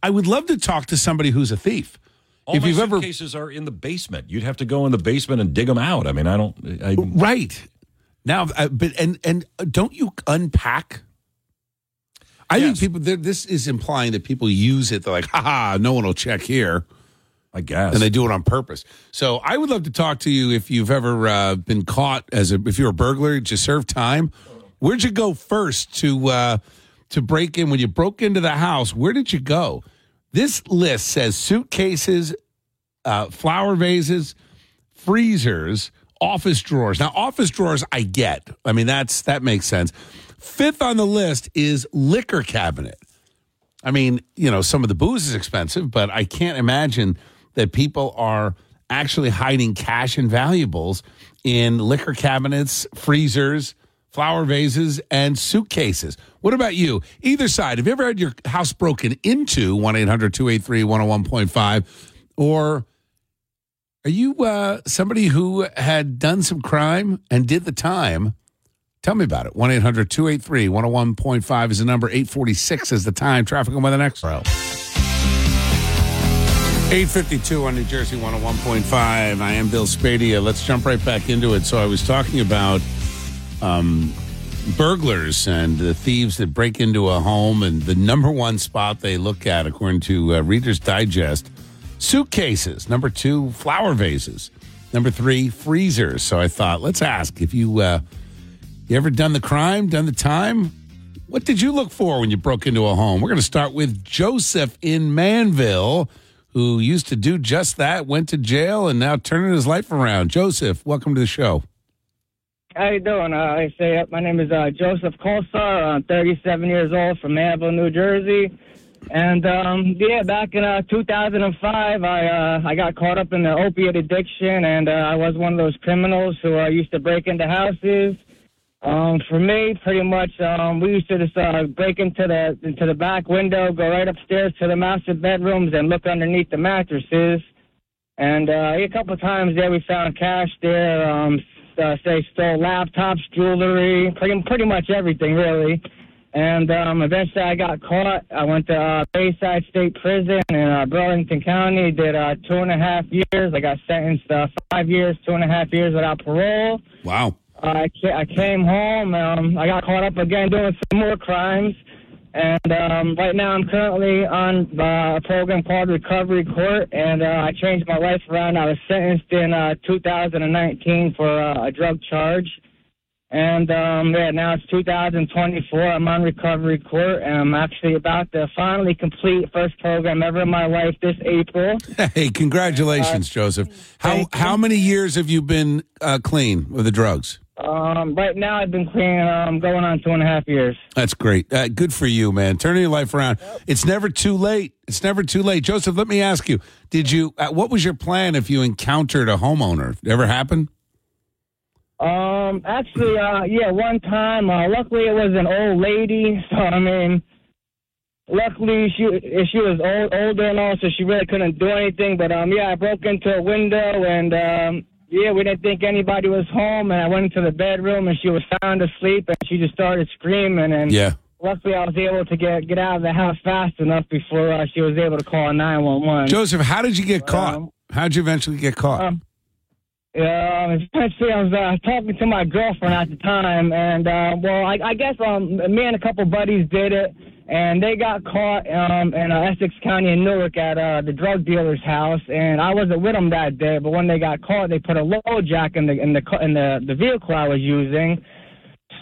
I would love to talk to somebody who's a thief. All if my you've suitcases ever, are in the basement. You'd have to go in the basement and dig them out. I mean, I don't. I, right. Now, but and and don't you unpack? I yes. think people. This is implying that people use it. They're like, "Ha ha! No one will check here." I guess, and they do it on purpose. So, I would love to talk to you if you've ever uh, been caught as a if you're a burglar. Did you serve time? Where'd you go first to uh, to break in when you broke into the house? Where did you go? This list says suitcases, uh, flower vases, freezers. Office drawers. Now, office drawers, I get. I mean, that's that makes sense. Fifth on the list is liquor cabinet. I mean, you know, some of the booze is expensive, but I can't imagine that people are actually hiding cash and valuables in liquor cabinets, freezers, flower vases, and suitcases. What about you? Either side, have you ever had your house broken into? one eight hundred two eight three one oh one point five or... Are you uh, somebody who had done some crime and did the time? Tell me about it. one eight hundred two eight three one oh one point five is the number. eight forty-six is the time. Traffic on by the next row. eight fifty-two on New Jersey one oh one point five. I am Bill Spadea. Let's jump right back into it. So I was talking about um, burglars and the thieves that break into a home. And the number one spot they look at, according to uh, Reader's Digest, suitcases. Number two, flower vases. Number three, freezers. So I thought, let's ask if you uh, you ever done the crime, done the time? What did you look for when you broke into a home? We're going to start with Joseph in Manville, who used to do just that, went to jail, and now turning his life around. Joseph, welcome to the show. How you doing? Uh, I say my name is uh, Joseph Colstar. I'm thirty-seven years old from Manville, New Jersey. And, um, yeah, back in uh, two thousand five, I uh, I got caught up in the opiate addiction, and uh, I was one of those criminals who uh, used to break into houses. Um, for me, pretty much, um, we used to just uh, break into the into the back window, go right upstairs to the master bedrooms, and look underneath the mattresses. And uh, a couple of times there, we found cash there. Um, uh, they stole laptops, jewelry, pretty, pretty much everything, really. And um, eventually I got caught. I went to uh, Bayside State Prison in uh, Burlington County, did uh, two and a half years. I got sentenced uh, five years, two and a half years without parole. Wow. Uh, I, I came home. Um, I got caught up again doing some more crimes. And um, right now I'm currently on uh, a program called Recovery Court, and uh, I changed my life around. I was sentenced in uh, two thousand nineteen for uh, a drug charge. And um, yeah, now it's two thousand twenty-four. I'm on Recovery Court, and I'm actually about to finally complete first program ever in my life this April. Hey, congratulations, uh, Joseph. How how many years have you been uh, clean with the drugs? Um, right now I've been clean um, going on two and a half years. That's great. Uh, good for you, man. Turning your life around. Yep. It's never too late. It's never too late. Joseph, let me ask you, Did you? Uh, what was your plan if you encountered a homeowner? Ever happened? Um, actually, uh, yeah, one time, uh, luckily it was an old lady, so, I mean, luckily she, she was old, older and all, so she really couldn't do anything, but, um, yeah, I broke into a window, and, um, yeah, we didn't think anybody was home, and I went into the bedroom, and she was sound asleep, and she just started screaming, and yeah. luckily I was able to get, get out of the house fast enough before uh, she was able to call nine one one. Joseph, how did you get but, caught? Um, how did you eventually get caught? Um, Yeah, essentially I was uh, talking to my girlfriend at the time, and, uh, well, I, I guess um, me and a couple buddies did it, and they got caught um, in uh, Essex County in Newark at uh, the drug dealer's house, and I wasn't with them that day, but when they got caught, they put a load jack in the in the, in the, the vehicle I was using.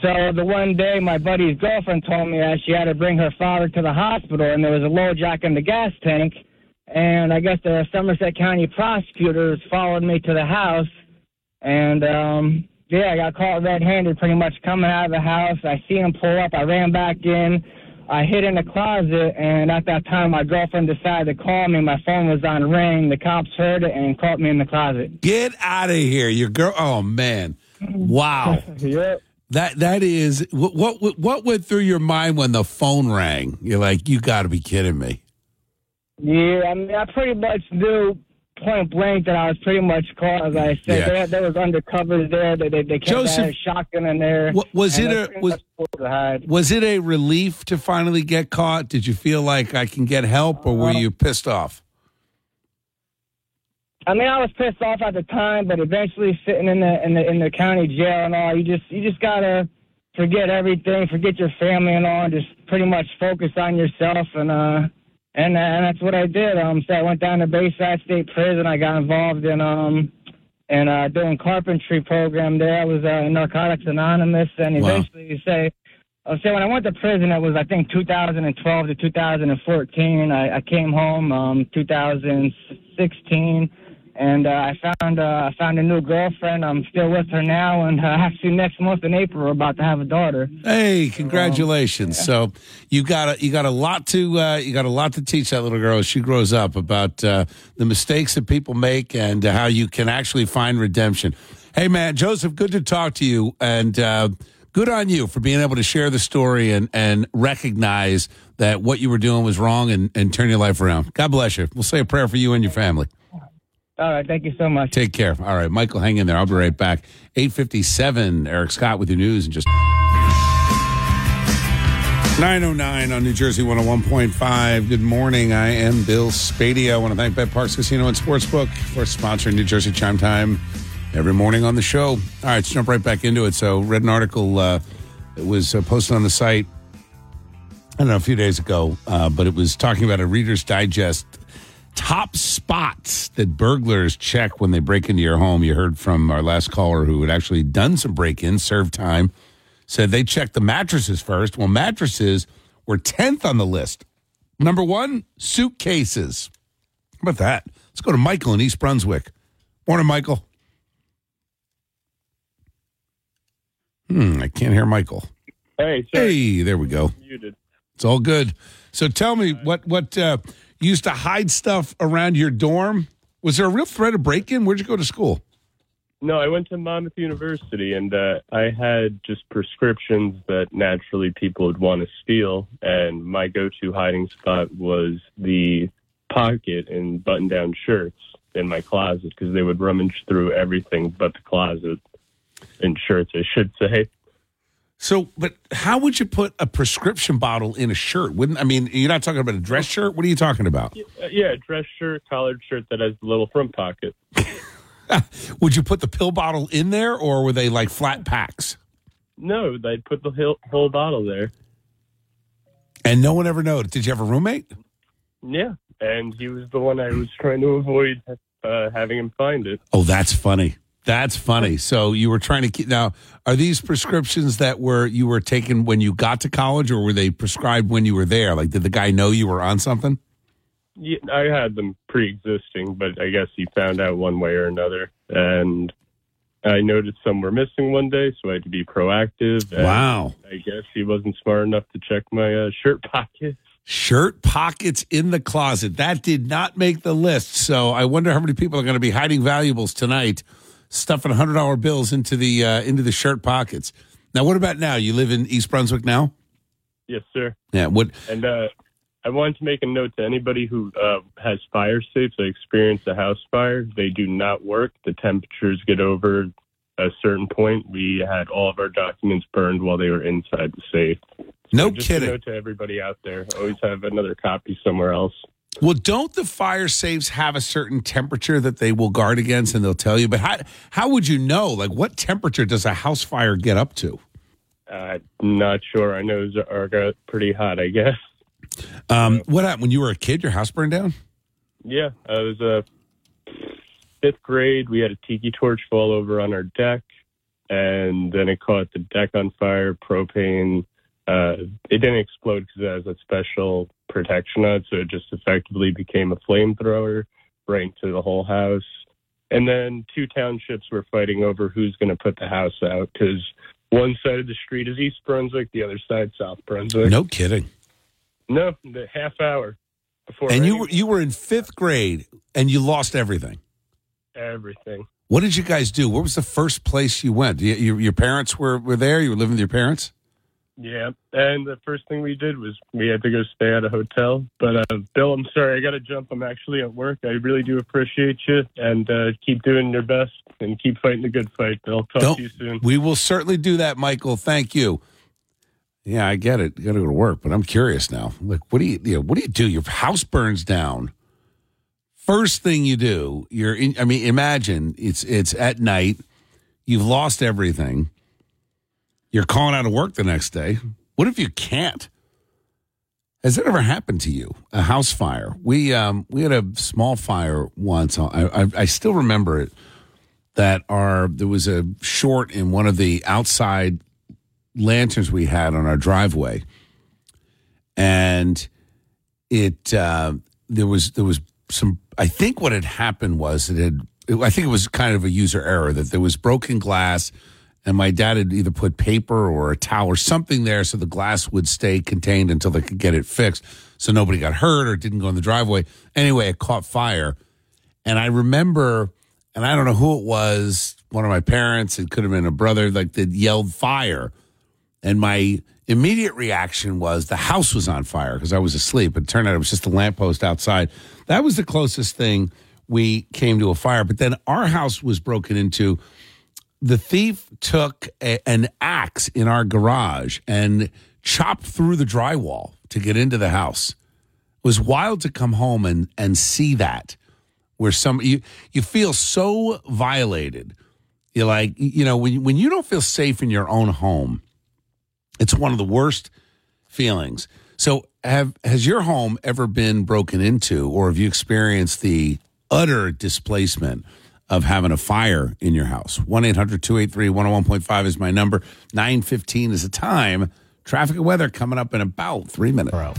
So the one day my buddy's girlfriend told me that she had to bring her father to the hospital, and there was a load jack in the gas tank. And I guess the Somerset County prosecutors followed me to the house. And, um, yeah, I got caught red-handed pretty much coming out of the house. I see him pull up. I ran back in. I hid in the closet. And at that time, my girlfriend decided to call me. My phone was on ring. The cops heard it and caught me in the closet. Get out of here. Your girl. Oh, man. Wow. Yep. That that is what, what what went through your mind when the phone rang? You're like, you got to be kidding me. Yeah, I mean, I pretty much knew point blank that I was pretty much caught, as I said. Yeah. There, there was undercovers there. They they, they kept Joseph, that shotgun in there. What, was it a was, was it a relief to finally get caught? Did you feel like I can get help, or were you pissed off? I mean, I was pissed off at the time, but eventually, sitting in the in the in the county jail and all, you just you just gotta forget everything, forget your family and all, and just pretty much focus on yourself and uh. And, uh, and that's what I did. Um, so I went down to Bayside State Prison. I got involved in um, in uh, doing carpentry program there. I was uh, in Narcotics Anonymous, and eventually, wow. you say, uh, so when I went to prison, it was I think two thousand twelve to two thousand fourteen. I, I came home um, two thousand sixteen, and uh, I found uh, I found a new girlfriend. I'm still with her now, and uh, actually next month in April, we're about to have a daughter. Hey, congratulations! Um, yeah. So you got a, you got a lot to uh, you got a lot to teach that little girl as she grows up about uh, the mistakes that people make and how you can actually find redemption. Hey, man, Joseph, good to talk to you, and uh, good on you for being able to share the story and and recognize that what you were doing was wrong and and turn your life around. God bless you. We'll say a prayer for you and your family. All right, thank you so much. Take care. All right, Michael, hang in there. I'll be right back. eight fifty-seven, Eric Scott with your news and just... nine oh nine on New Jersey one oh one point five. Good morning. I am Bill Spadea. I want to thank Parx Casino and Sportsbook for sponsoring New Jersey Chime Time every morning on the show. All right, let's jump right back into it. So read an article uh, that was uh, posted on the site, I don't know, a few days ago, uh, but it was talking about a Reader's Digest top spots that burglars check when they break into your home. You heard from our last caller who had actually done some break-ins, served time, said they checked the mattresses first. Well, mattresses were tenth on the list. Number one, suitcases. How about that? Let's go to Michael in East Brunswick. Morning, Michael. Hmm, I can't hear Michael. Hey, sorry. Hey, there we go. Muted. It's all good. So tell me, what, what, uh, you used to hide stuff around your dorm. Was there a real threat of break-in? Where'd you go to school? No, I went to Monmouth University, and uh, I had just prescriptions that naturally people would want to steal, and my go-to hiding spot was the pocket in button-down shirts in my closet, because they would rummage through everything but the closet and shirts, I should say. So, but how would you put a prescription bottle in a shirt? Wouldn't I mean, you're not talking about a dress shirt? What are you talking about? Yeah, a dress shirt, collared shirt that has the little front pocket. Would you put the pill bottle in there, or were they like flat packs? No, they'd put the whole bottle there. And no one ever noticed. Did you have a roommate? Yeah, and he was the one I was trying to avoid uh, having him find it. Oh, that's funny. That's funny. So you were trying to keep... Now, are these prescriptions that were you were taken when you got to college, or were they prescribed when you were there? Like, did the guy know you were on something? Yeah, I had them pre-existing, but I guess he found out one way or another. And I noticed some were missing one day, so I had to be proactive. And wow. I guess he wasn't smart enough to check my uh, shirt pockets. Shirt pockets in the closet. That did not make the list. So I wonder how many people are going to be hiding valuables tonight, stuffing one hundred dollar bills into the uh, into the shirt pockets. Now, what about now? You live in East Brunswick now? Yes, sir. Yeah. What? And uh, I wanted to make a note to anybody who uh, has fire safes. I experienced a house fire. They do not work. The temperatures get over a certain point. We had all of our documents burned while they were inside the safe. No just kidding. Just a note to everybody out there, always have another copy somewhere else. Well, don't the fire safes have a certain temperature that they will guard against and they'll tell you? But how how would you know? Like, what temperature does a house fire get up to? Uh, not sure. I know it got pretty hot, I guess. Um, what happened when you were a kid? Your house burned down? Yeah, I was uh, fifth grade. We had a tiki torch fall over on our deck, and then it caught the deck on fire, propane. Uh, it didn't explode because it has a special protection on it, so it just effectively became a flamethrower right into the whole house. And then two townships were fighting over who's going to put the house out, because one side of the street is East Brunswick, the other side South Brunswick. No kidding. No, the half hour before. And you were, you were in fifth grade, and you lost everything? Everything. What did you guys do? What was the first place you went? You, you, your parents were, were there? You were living with your parents? Yeah, and the first thing we did was we had to go stay at a hotel. But, uh, Bill, I'm sorry, I got to jump. I'm actually at work. I really do appreciate you, and uh, keep doing your best and keep fighting the good fight, Bill. Talk Don't, to you soon. We will certainly do that, Michael. Thank you. Yeah, I get it. You got to go to work, but I'm curious now. Like, what do you, you know, what do you do? Your house burns down. First thing you do, you're in, I mean, imagine it's it's at night. You've lost everything. You're calling out of work the next day. What if you can't? Has that ever happened to you? A house fire. We um, we had a small fire once. I, I I still remember it. That our there was a short in one of the outside lanterns we had on our driveway, and it uh, there was there was some. I think what had happened was it had. It, I think it was kind of a user error that there was broken glass. And my dad had either put paper or a towel or something there so the glass would stay contained until they could get it fixed so nobody got hurt or didn't go in the driveway. Anyway, it caught fire. And I remember, and I don't know who it was, one of my parents, it could have been a brother, like that yelled fire. And my immediate reaction was the house was on fire because I was asleep. It turned out it was just a lamppost outside. That was the closest thing we came to a fire. But then our house was broken into. The thief took a, an axe in our garage and chopped through the drywall to get into the house. It was wild to come home and, and see that, where some you, you feel so violated. You're like, you know, when, when you don't feel safe in your own home, it's one of the worst feelings. So have has your home ever been broken into, or have you experienced the utter displacement of having a fire in your house? one eight hundred two eight three one oh one point five is my number. nine fifteen is the time. Traffic and weather coming up in about three minutes. Bro.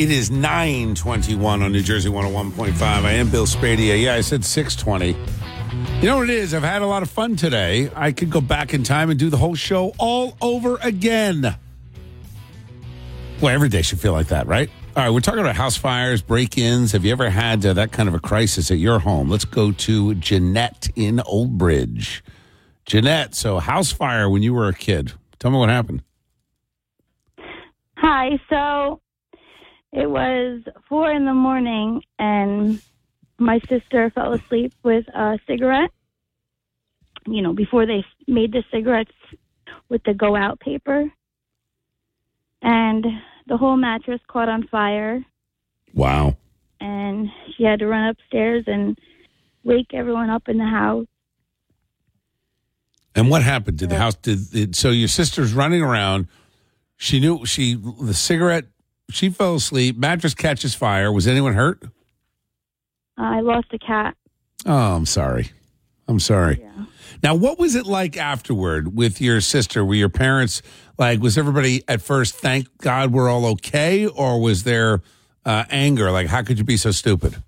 It is nine twenty-one on New Jersey one oh one point five. I am Bill Spadea. Yeah, I said six twenty. You know what it is? I've had a lot of fun today. I could go back in time and do the whole show all over again. Well, every day should feel like that, right? All right, we're talking about house fires, break-ins. Have you ever had uh, that kind of a crisis at your home? Let's go to Jeanette in Old Bridge. Jeanette, so house fire when you were a kid. Tell me what happened. Hi, so it was four in the morning, and my sister fell asleep with a cigarette. You know, before they made the cigarettes with the go-out paper. And the whole mattress caught on fire. Wow. And she had to run upstairs and wake everyone up in the house. And what happened? Did the house, did, did so your sister's running around. She knew she, the cigarette, she fell asleep. Mattress catches fire. Was anyone hurt? Uh, I lost a cat. Oh, I'm sorry. I'm sorry. Yeah. Now, what was it like afterward with your sister? Were your parents, like, was everybody at first, thank God we're all okay? Or was there uh, anger? Like, how could you be so stupid?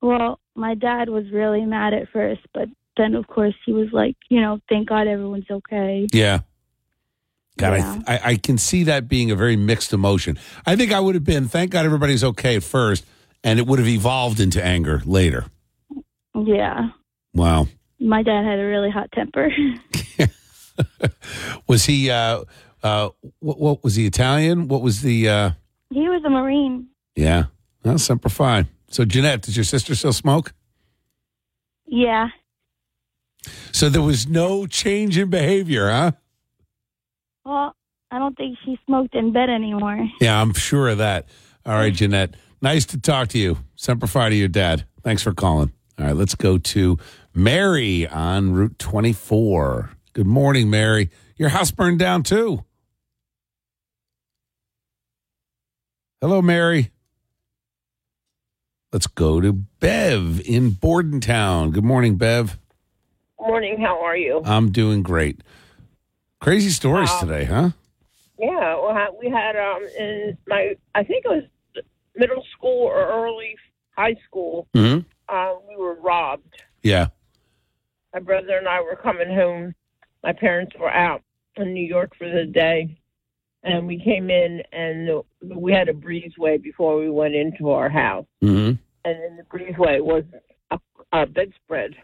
Well, my dad was really mad at first, but then, of course, he was like, you know, thank God everyone's okay. Yeah. God, yeah. I, I, I can see that being a very mixed emotion. I think I would have been, thank God everybody's okay at first, and it would have evolved into anger later. Yeah. Wow. My dad had a really hot temper. Was he, uh, uh, what, what was he, Italian? What was the? Uh... He was a Marine. Yeah. Well, Semper Fi. So, Jeanette, does your sister still smoke? Yeah. So there was no change in behavior, huh? Well, I don't think she smoked in bed anymore. Yeah, I'm sure of that. All right, Jeanette. Nice to talk to you. Semper Fi to your dad. Thanks for calling. All right, let's go to Mary on Route twenty-four. Good morning, Mary. Your house burned down, too. Hello, Mary. Let's go to Bev in Bordentown. Good morning, Bev. Morning. How are you? I'm doing great. Crazy stories um, today, huh? Yeah. Well, we had um in my I think it was middle school or early high school. Mm-hmm. Uh, we were robbed. Yeah. My brother and I were coming home. My parents were out in New York for the day, and we came in and we had a breezeway before we went into our house. Mm-hmm. And in the breezeway was a, a bedspread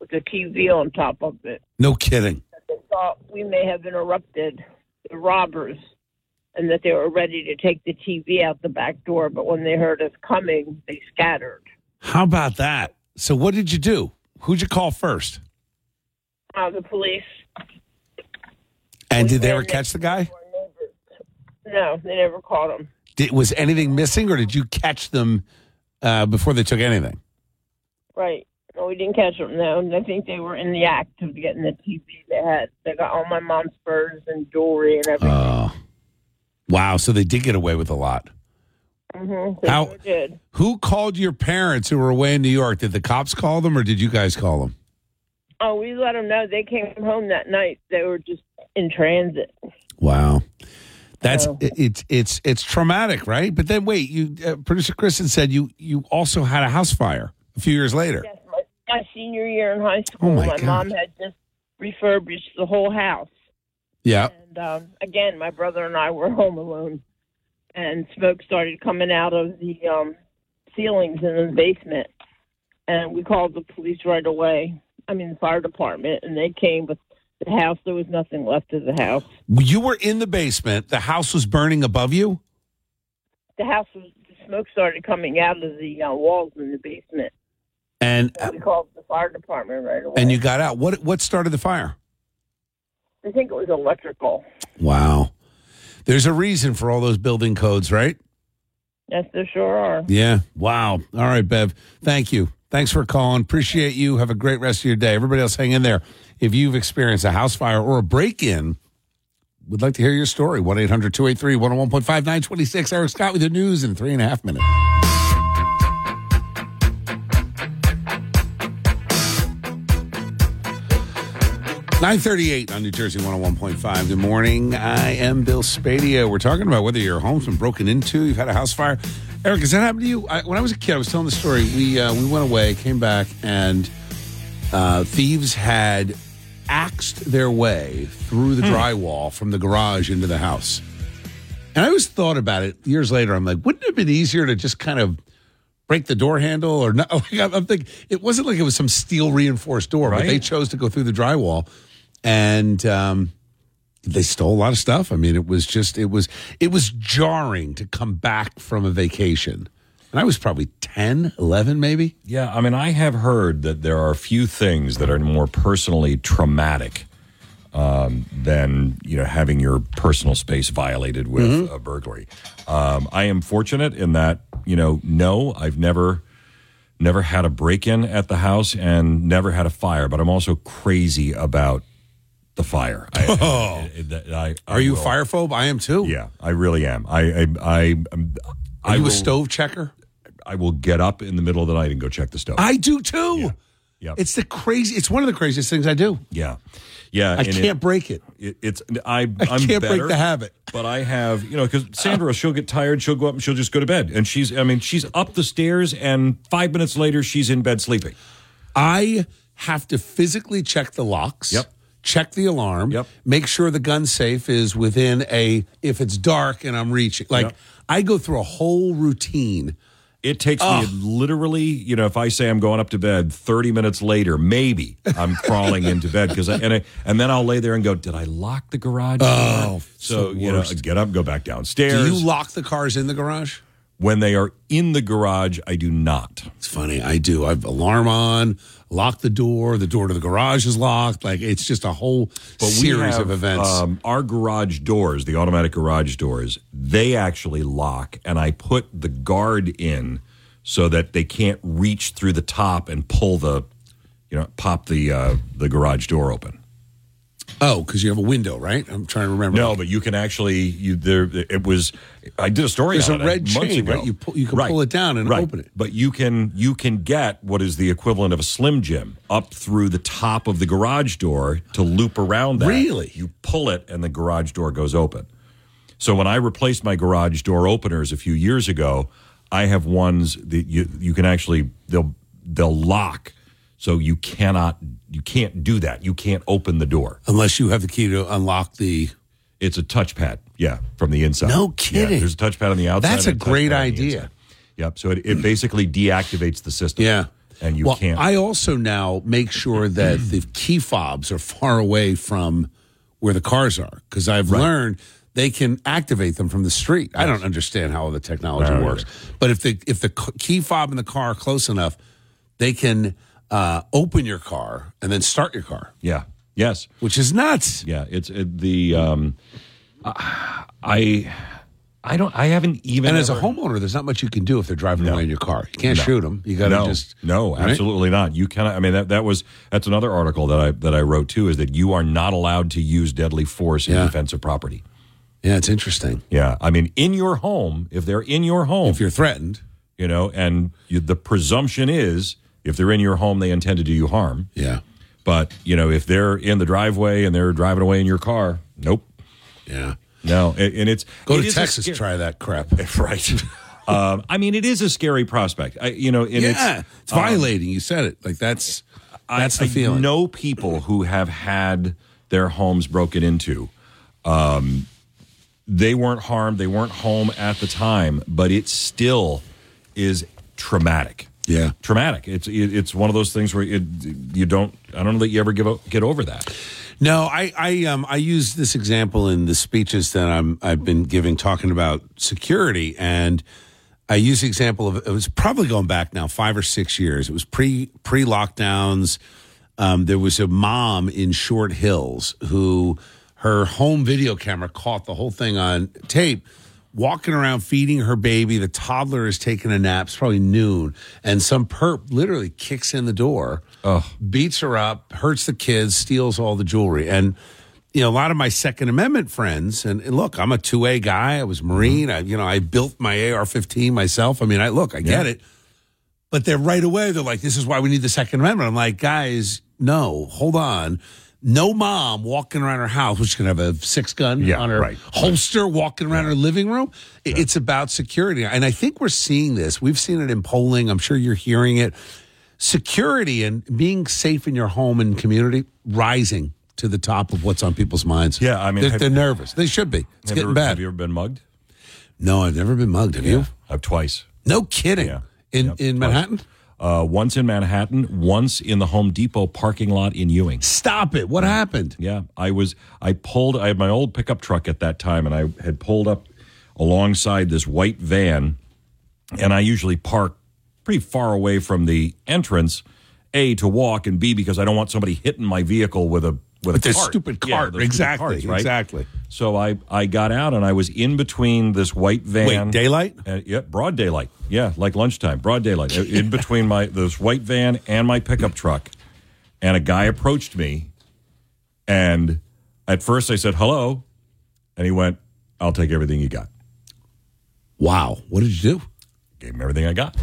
with a T V on top of it. No kidding. They thought we may have interrupted the robbers and that they were ready to take the T V out the back door. But when they heard us coming, they scattered. How about that? So what did you do? Who'd you call first? Uh, the police. And we did they ever catch the guy? No, they never caught him. Did, was anything missing, or did you catch them uh, before they took anything? Right. No, we didn't catch them. No, and I think they were in the act of getting the T V they had. They got all my mom's furs and jewelry and everything. Oh, wow! So they did get away with a lot. Mm-hmm. They How? Sure did. Who called your parents who were away in New York? Did the cops call them, or did you guys call them? Oh, we let them know. They came home that night. They were just in transit. Wow. That's oh. it's it's it's traumatic, right? But then wait, you uh, producer Kristen said you you also had a house fire a few years later. Yes, my, my senior year in high school, oh my, my mom had just refurbished the whole house. Yeah. And um, again, my brother and I were home alone, and smoke started coming out of the um, ceilings in the basement, and we called the police right away. I mean, the fire department, and they came with. The house, there was nothing left of the house. You were in the basement. The house was burning above you? The house was, the smoke started coming out of the uh, walls in the basement. And so we called the fire department right away. And you got out. What what started the fire? I think it was electrical. Wow. There's a reason for all those building codes, right? Yes, there sure are. Yeah. Wow. All right, Bev. Thank you. Thanks for calling. Appreciate you. Have a great rest of your day. Everybody else, hang in there. If you've experienced a house fire or a break-in, we'd like to hear your story. one eight hundred two eight three one oh one point five nine two six. Eric Scott with the news in three and a half minutes. nine thirty-eight on New Jersey one oh one point five. Good morning. I am Bill Spadea. We're talking about whether your home's been broken into, you've had a house fire. Eric, has that happened to you? I, when I was a kid, I was telling the story. We uh, we went away, came back, and uh, thieves had axed their way through the mm. drywall from the garage into the house. And I always thought about it years later. I'm like, wouldn't it have been easier to just kind of break the door handle? Or not? I'm thinking, it wasn't like it was some steel reinforced door, right? But they chose to go through the drywall. And um, they stole a lot of stuff. I mean, it was just, it was, it was jarring to come back from a vacation. And I was probably ten, eleven, maybe. Yeah. I mean, I have heard that there are few things that are more personally traumatic um, than, you know, having your personal space violated with mm-hmm. a burglary. Um, I am fortunate in that, you know, no, I've never, never had a break-in at the house and never had a fire, but I'm also crazy about the fire. I, oh. I, I, I, I Are you will. firephobe? I am too. Yeah, I really am. I, I, I, I Are you will, a stove checker? I will get up in the middle of the night and go check the stove. I do too. Yeah. Yep. It's the crazy. It's one of the craziest things I do. Yeah, yeah. I can't it, break it. it. It's I. I'm I can't better, break the habit. But I have, you know, because Sandra, uh, she'll get tired. She'll go up and she'll just go to bed. And she's, I mean, she's up the stairs, and five minutes later, she's in bed sleeping. I have to physically check the locks. Yep. Check the alarm, yep. Make sure the gun safe is within a, if it's dark and I'm reaching. Like, yep. I go through a whole routine. It takes Ugh. me literally, you know, if I say I'm going up to bed, thirty minutes later, maybe I'm crawling into bed. because and I, and then I'll lay there and go, did I lock the garage? Oh, so, you know, get up, go back downstairs. Do you lock the cars in the garage? When they are in the garage, I do not. It's funny. I do. I have alarm on, lock the door. The door to the garage is locked. Like, it's just a whole but series we have, of events. Um, our garage doors, the automatic garage doors, they actually lock, and I put the guard in so that they can't reach through the top and pull the, you know, pop the uh, the garage door open. Oh, because you have a window, right? I'm trying to remember. No, but you can actually. You, there, it was. I did a story There's on it. There's a red chain, ago. Right? You pull, you can right. pull it down and right. open it. But you can you can get what is the equivalent of a Slim Jim up through the top of the garage door to loop around that. Really? You pull it, and the garage door goes open. So when I replaced my garage door openers a few years ago, I have ones that you you can actually they'll they'll lock. So you cannot, you can't do that. You can't open the door. Unless you have the key to unlock the... It's a touchpad, yeah, from the inside. No kidding. Yeah, there's a touchpad on the outside. That's a great idea. Yep, so it, it basically deactivates the system. Yeah. And you well, can't... I also now make sure that the key fobs are far away from where the cars are. Because I've right. learned... They can activate them from the street. Yes. I don't understand how the technology no, works. Either. But if the if the key fob in the car are close enough, they can... Uh, open your car and then start your car. Yeah. Yes. Which is nuts. Yeah. It's it, the um, uh, I I don't I haven't even. And as ever, a homeowner, there's not much you can do if they're driving no. away in your car. You can't no. shoot them. You got to no. just no, right? Absolutely not. You cannot. I mean that that was that's another article that I that I wrote too is that you are not allowed to use deadly force in yeah. defense of property. Yeah, it's interesting. Yeah, I mean in your home if they're in your home if you're threatened, you know, and you, the presumption is. If they're in your home, they intend to do you harm. Yeah. But, you know, if they're in the driveway and they're driving away in your car, nope. Yeah. No. And it's... Go it to Texas, sc- try that crap. Right. um, I mean, it is a scary prospect. I, you know, and yeah. It's, it's violating. Um, you said it. Like, that's, that's I, the feeling. I know people who have had their homes broken into. Um, they weren't harmed. They weren't home at the time. But it still is traumatic. Yeah, traumatic. It's it, it's one of those things where it, you don't. I don't know that you ever give o- get over that. No, I I um I use this example in the speeches that I'm I've been giving talking about security, and I use the example of it was probably going back now five or six years. It was pre pre lockdowns. Um, there was a mom in Short Hills who her home video camera caught the whole thing on tape. Walking around feeding her baby. The toddler is taking a nap. It's probably noon. And some perp literally kicks in the door, Ugh. beats her up, hurts the kids, steals all the jewelry. And, you know, a lot of my Second Amendment friends, and, and look, I'm a two A guy. I was Marine. Mm-hmm. I, you know, I built my A R fifteen myself. I mean, I look, I yeah. get it. But they're right away. They're like, this is why we need the Second Amendment. I'm like, guys, no, hold on. No mom walking around her house, which can have a six gun yeah, on her right. holster, walking around yeah. her living room. Yeah. It's about security. And I think we're seeing this. We've seen it in polling. I'm sure you're hearing it. Security and being safe in your home and community rising to the top of what's on people's minds. Yeah, I mean. They're, have, they're nervous. They should be. It's getting ever, bad. Have you ever been mugged? No, I've never been mugged. Have yeah. you? I've twice. No kidding. Yeah. In, yep, in Manhattan? Uh, once in Manhattan, once in the Home Depot parking lot in Ewing. Stop it. What happened? Yeah, I was, I pulled, I had my old pickup truck at that time, and I had pulled up alongside this white van, and I usually park pretty far away from the entrance, A, to walk, and B, because I don't want somebody hitting my vehicle with a with, with a cart. Stupid cart. Yeah, exactly, stupid carts, right? Exactly. So I, I got out, and I was in between this white van. Wait, daylight? Uh, yeah, broad daylight. Yeah, like lunchtime, broad daylight. In between my this white van and my pickup truck. And a guy approached me, and at first I said, hello, and he went, I'll take everything you got. Wow. What did you do? Gave him everything I got.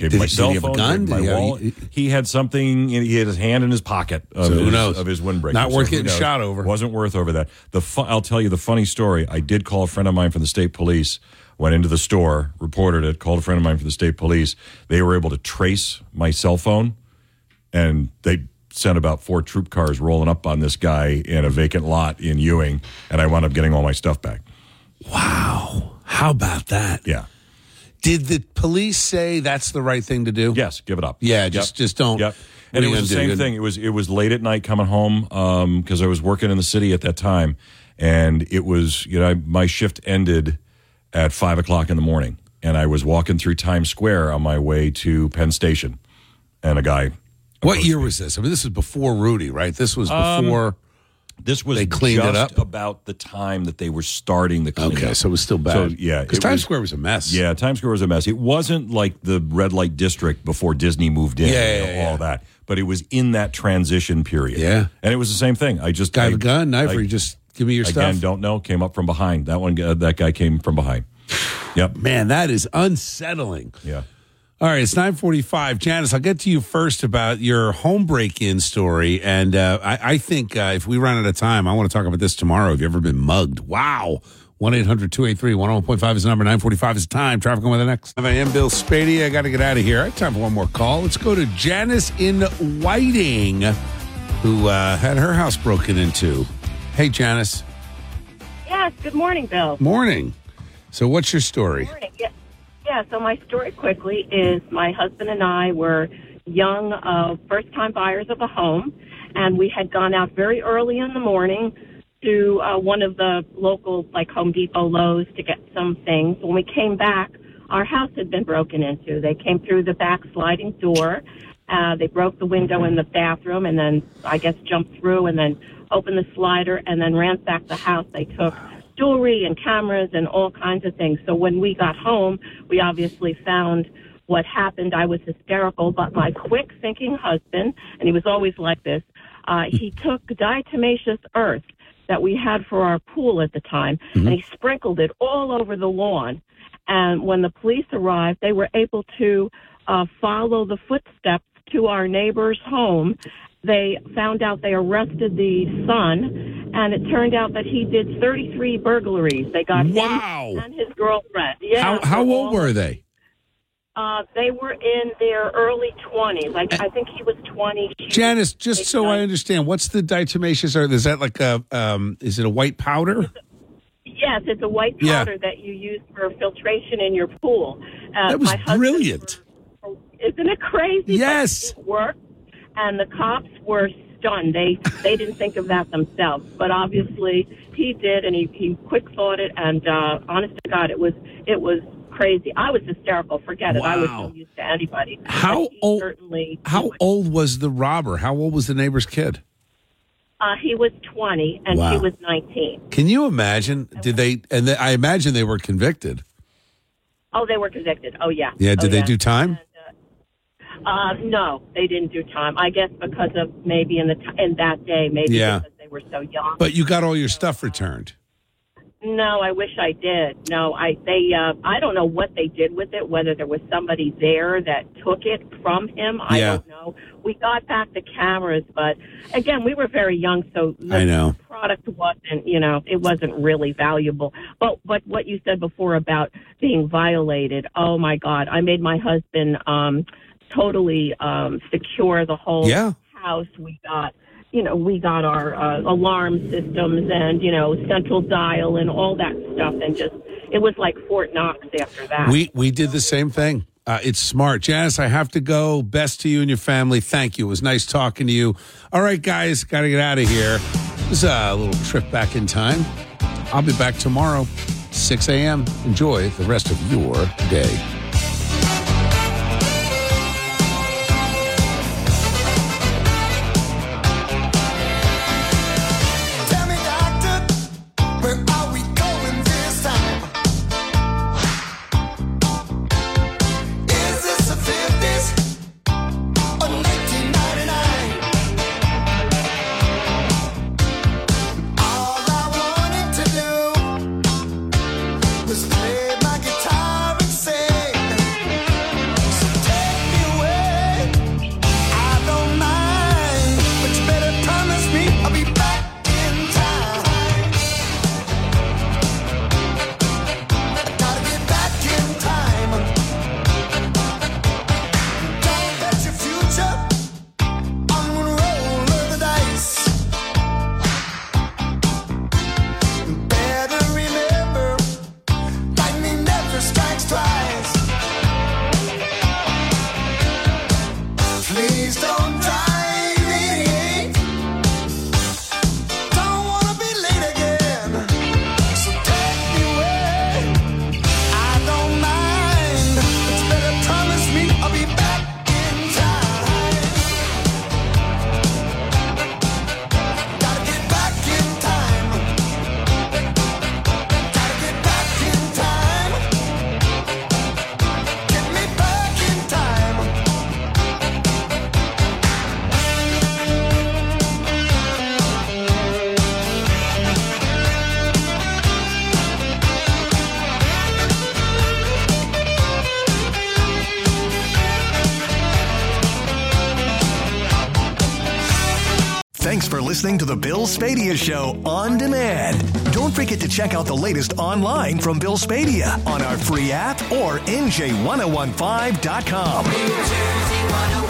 Gave him my cell phone, gun? my wallet. He, he had something, he had his hand in his pocket of, so his, of his windbreaker. Not worth so getting shot over. Wasn't worth over that. The fu- I'll tell you the funny story. I did call a friend of mine from the state police, went into the store, reported it, called a friend of mine from the state police. They were able to trace my cell phone, and they sent about four troop cars rolling up on this guy in a vacant lot in Ewing, and I wound up getting all my stuff back. Wow. How about that? Yeah. Did the police say that's the right thing to do? Yes, give it up. Yeah, just yep. just don't. Yep. And it was the same thing. It was it was late at night coming home um, because I was working in the city at that time, and it was you know I, my shift ended at five o'clock in the morning, and I was walking through Times Square on my way to Penn Station, and a guy. What year me. was this? I mean, this was before Rudy, right? This was before um, this was they cleaned just it up? About the time that they were starting the cleanup. Okay, so it was still bad. So, yeah, because Times was, Square was a mess. Yeah, Times Square was a mess. It wasn't like the red light district before Disney moved in. Yeah, and yeah, you know, yeah. all that. But it was in that transition period. Yeah, and it was the same thing. I just guy with a gun, knife, or you just give me your again, stuff. Again, don't know. Came up from behind. That one. Uh, that guy came from behind. Yep. Man, that is unsettling. Yeah. All right, it's nine forty-five. Janice, I'll get to you first about your home break-in story. And uh, I, I think uh, if we run out of time, I want to talk about this tomorrow. Have you ever been mugged? Wow. one eight hundred two eight three one oh one point five is the number. nine forty-five is the time. Traffic on with the next. I am Bill Spadea. I got to get out of here. I have time for one more call. Let's go to Janice in Whiting, who uh, had her house broken into. Hey, Janice. Yes, good morning, Bill. Morning. So what's your story? Yeah. yeah, so my story quickly is my husband and I were young, uh, first-time buyers of a home, and we had gone out very early in the morning to uh, one of the local, like Home Depot, Lowe's, to get some things. When we came back, our house had been broken into. They came through the back sliding door. Uh, they broke the window in the bathroom and then, I guess, jumped through and then opened the slider and then ransacked the house. They took jewelry and cameras and all kinds of things. So when we got home, we obviously found what happened. I was hysterical, but my quick-thinking husband, and he was always like this, uh, he took diatomaceous earth that we had for our pool at the time, mm-hmm. and he sprinkled it all over the lawn. And when the police arrived, they were able to uh, follow the footsteps to our neighbor's home. They found out they arrested the son, and it turned out that he did thirty-three burglaries. They got wow. him and his girlfriend. Yeah. How, how old all, were they? Uh, they were in their early twenties. Like I think he was twenty. Janice, just so I understand, what's the diatomaceous earth? Is that like a? Um, is it a white powder? Yes, it's a white powder yeah. that you use for filtration in your pool. Uh, that was brilliant. Were, isn't it crazy? Yes, it worked. And the cops were stunned. They they didn't think of that themselves. But obviously he did, and he, he quick thought it. And uh, honest to God, it was it was crazy. I was hysterical. Forget wow. it. I was no use to anybody. How old? Certainly how old was the robber? How old was the neighbor's kid? Uh, he was twenty, and wow. she was nineteen. Can you imagine? Did they? And they, I imagine they were convicted. Oh, they were convicted. Oh, yeah. Yeah. Did oh, they yeah. do time? And Uh, no, they didn't do time. I guess because of maybe in the t- in that day, maybe yeah. because they were so young. But you got all your so, stuff returned. Uh, no, I wish I did. No, I they uh, I don't know what they did with it. Whether there was somebody there that took it from him, I yeah. don't know. We got back the cameras, but again, we were very young, so the I know. product wasn't you know it wasn't really valuable. But but what you said before about being violated, oh my God, I made my husband. Um, totally um, secure the whole yeah. house. We got, you know, we got our uh, alarm systems and, you know, central dial and all that stuff. And just, it was like Fort Knox after that. We we did the same thing. Uh, it's smart. Janice, I have to go. Best to you and your family. Thank you. It was nice talking to you. All right, guys, got to get out of here. It was a little trip back in time. I'll be back tomorrow, six a.m. Enjoy the rest of your day. Like me. for listening to The Bill Spadea Show on demand. Don't forget to check out the latest online from Bill Spadea on our free app or N J one oh one five dot com. New Jersey one oh one.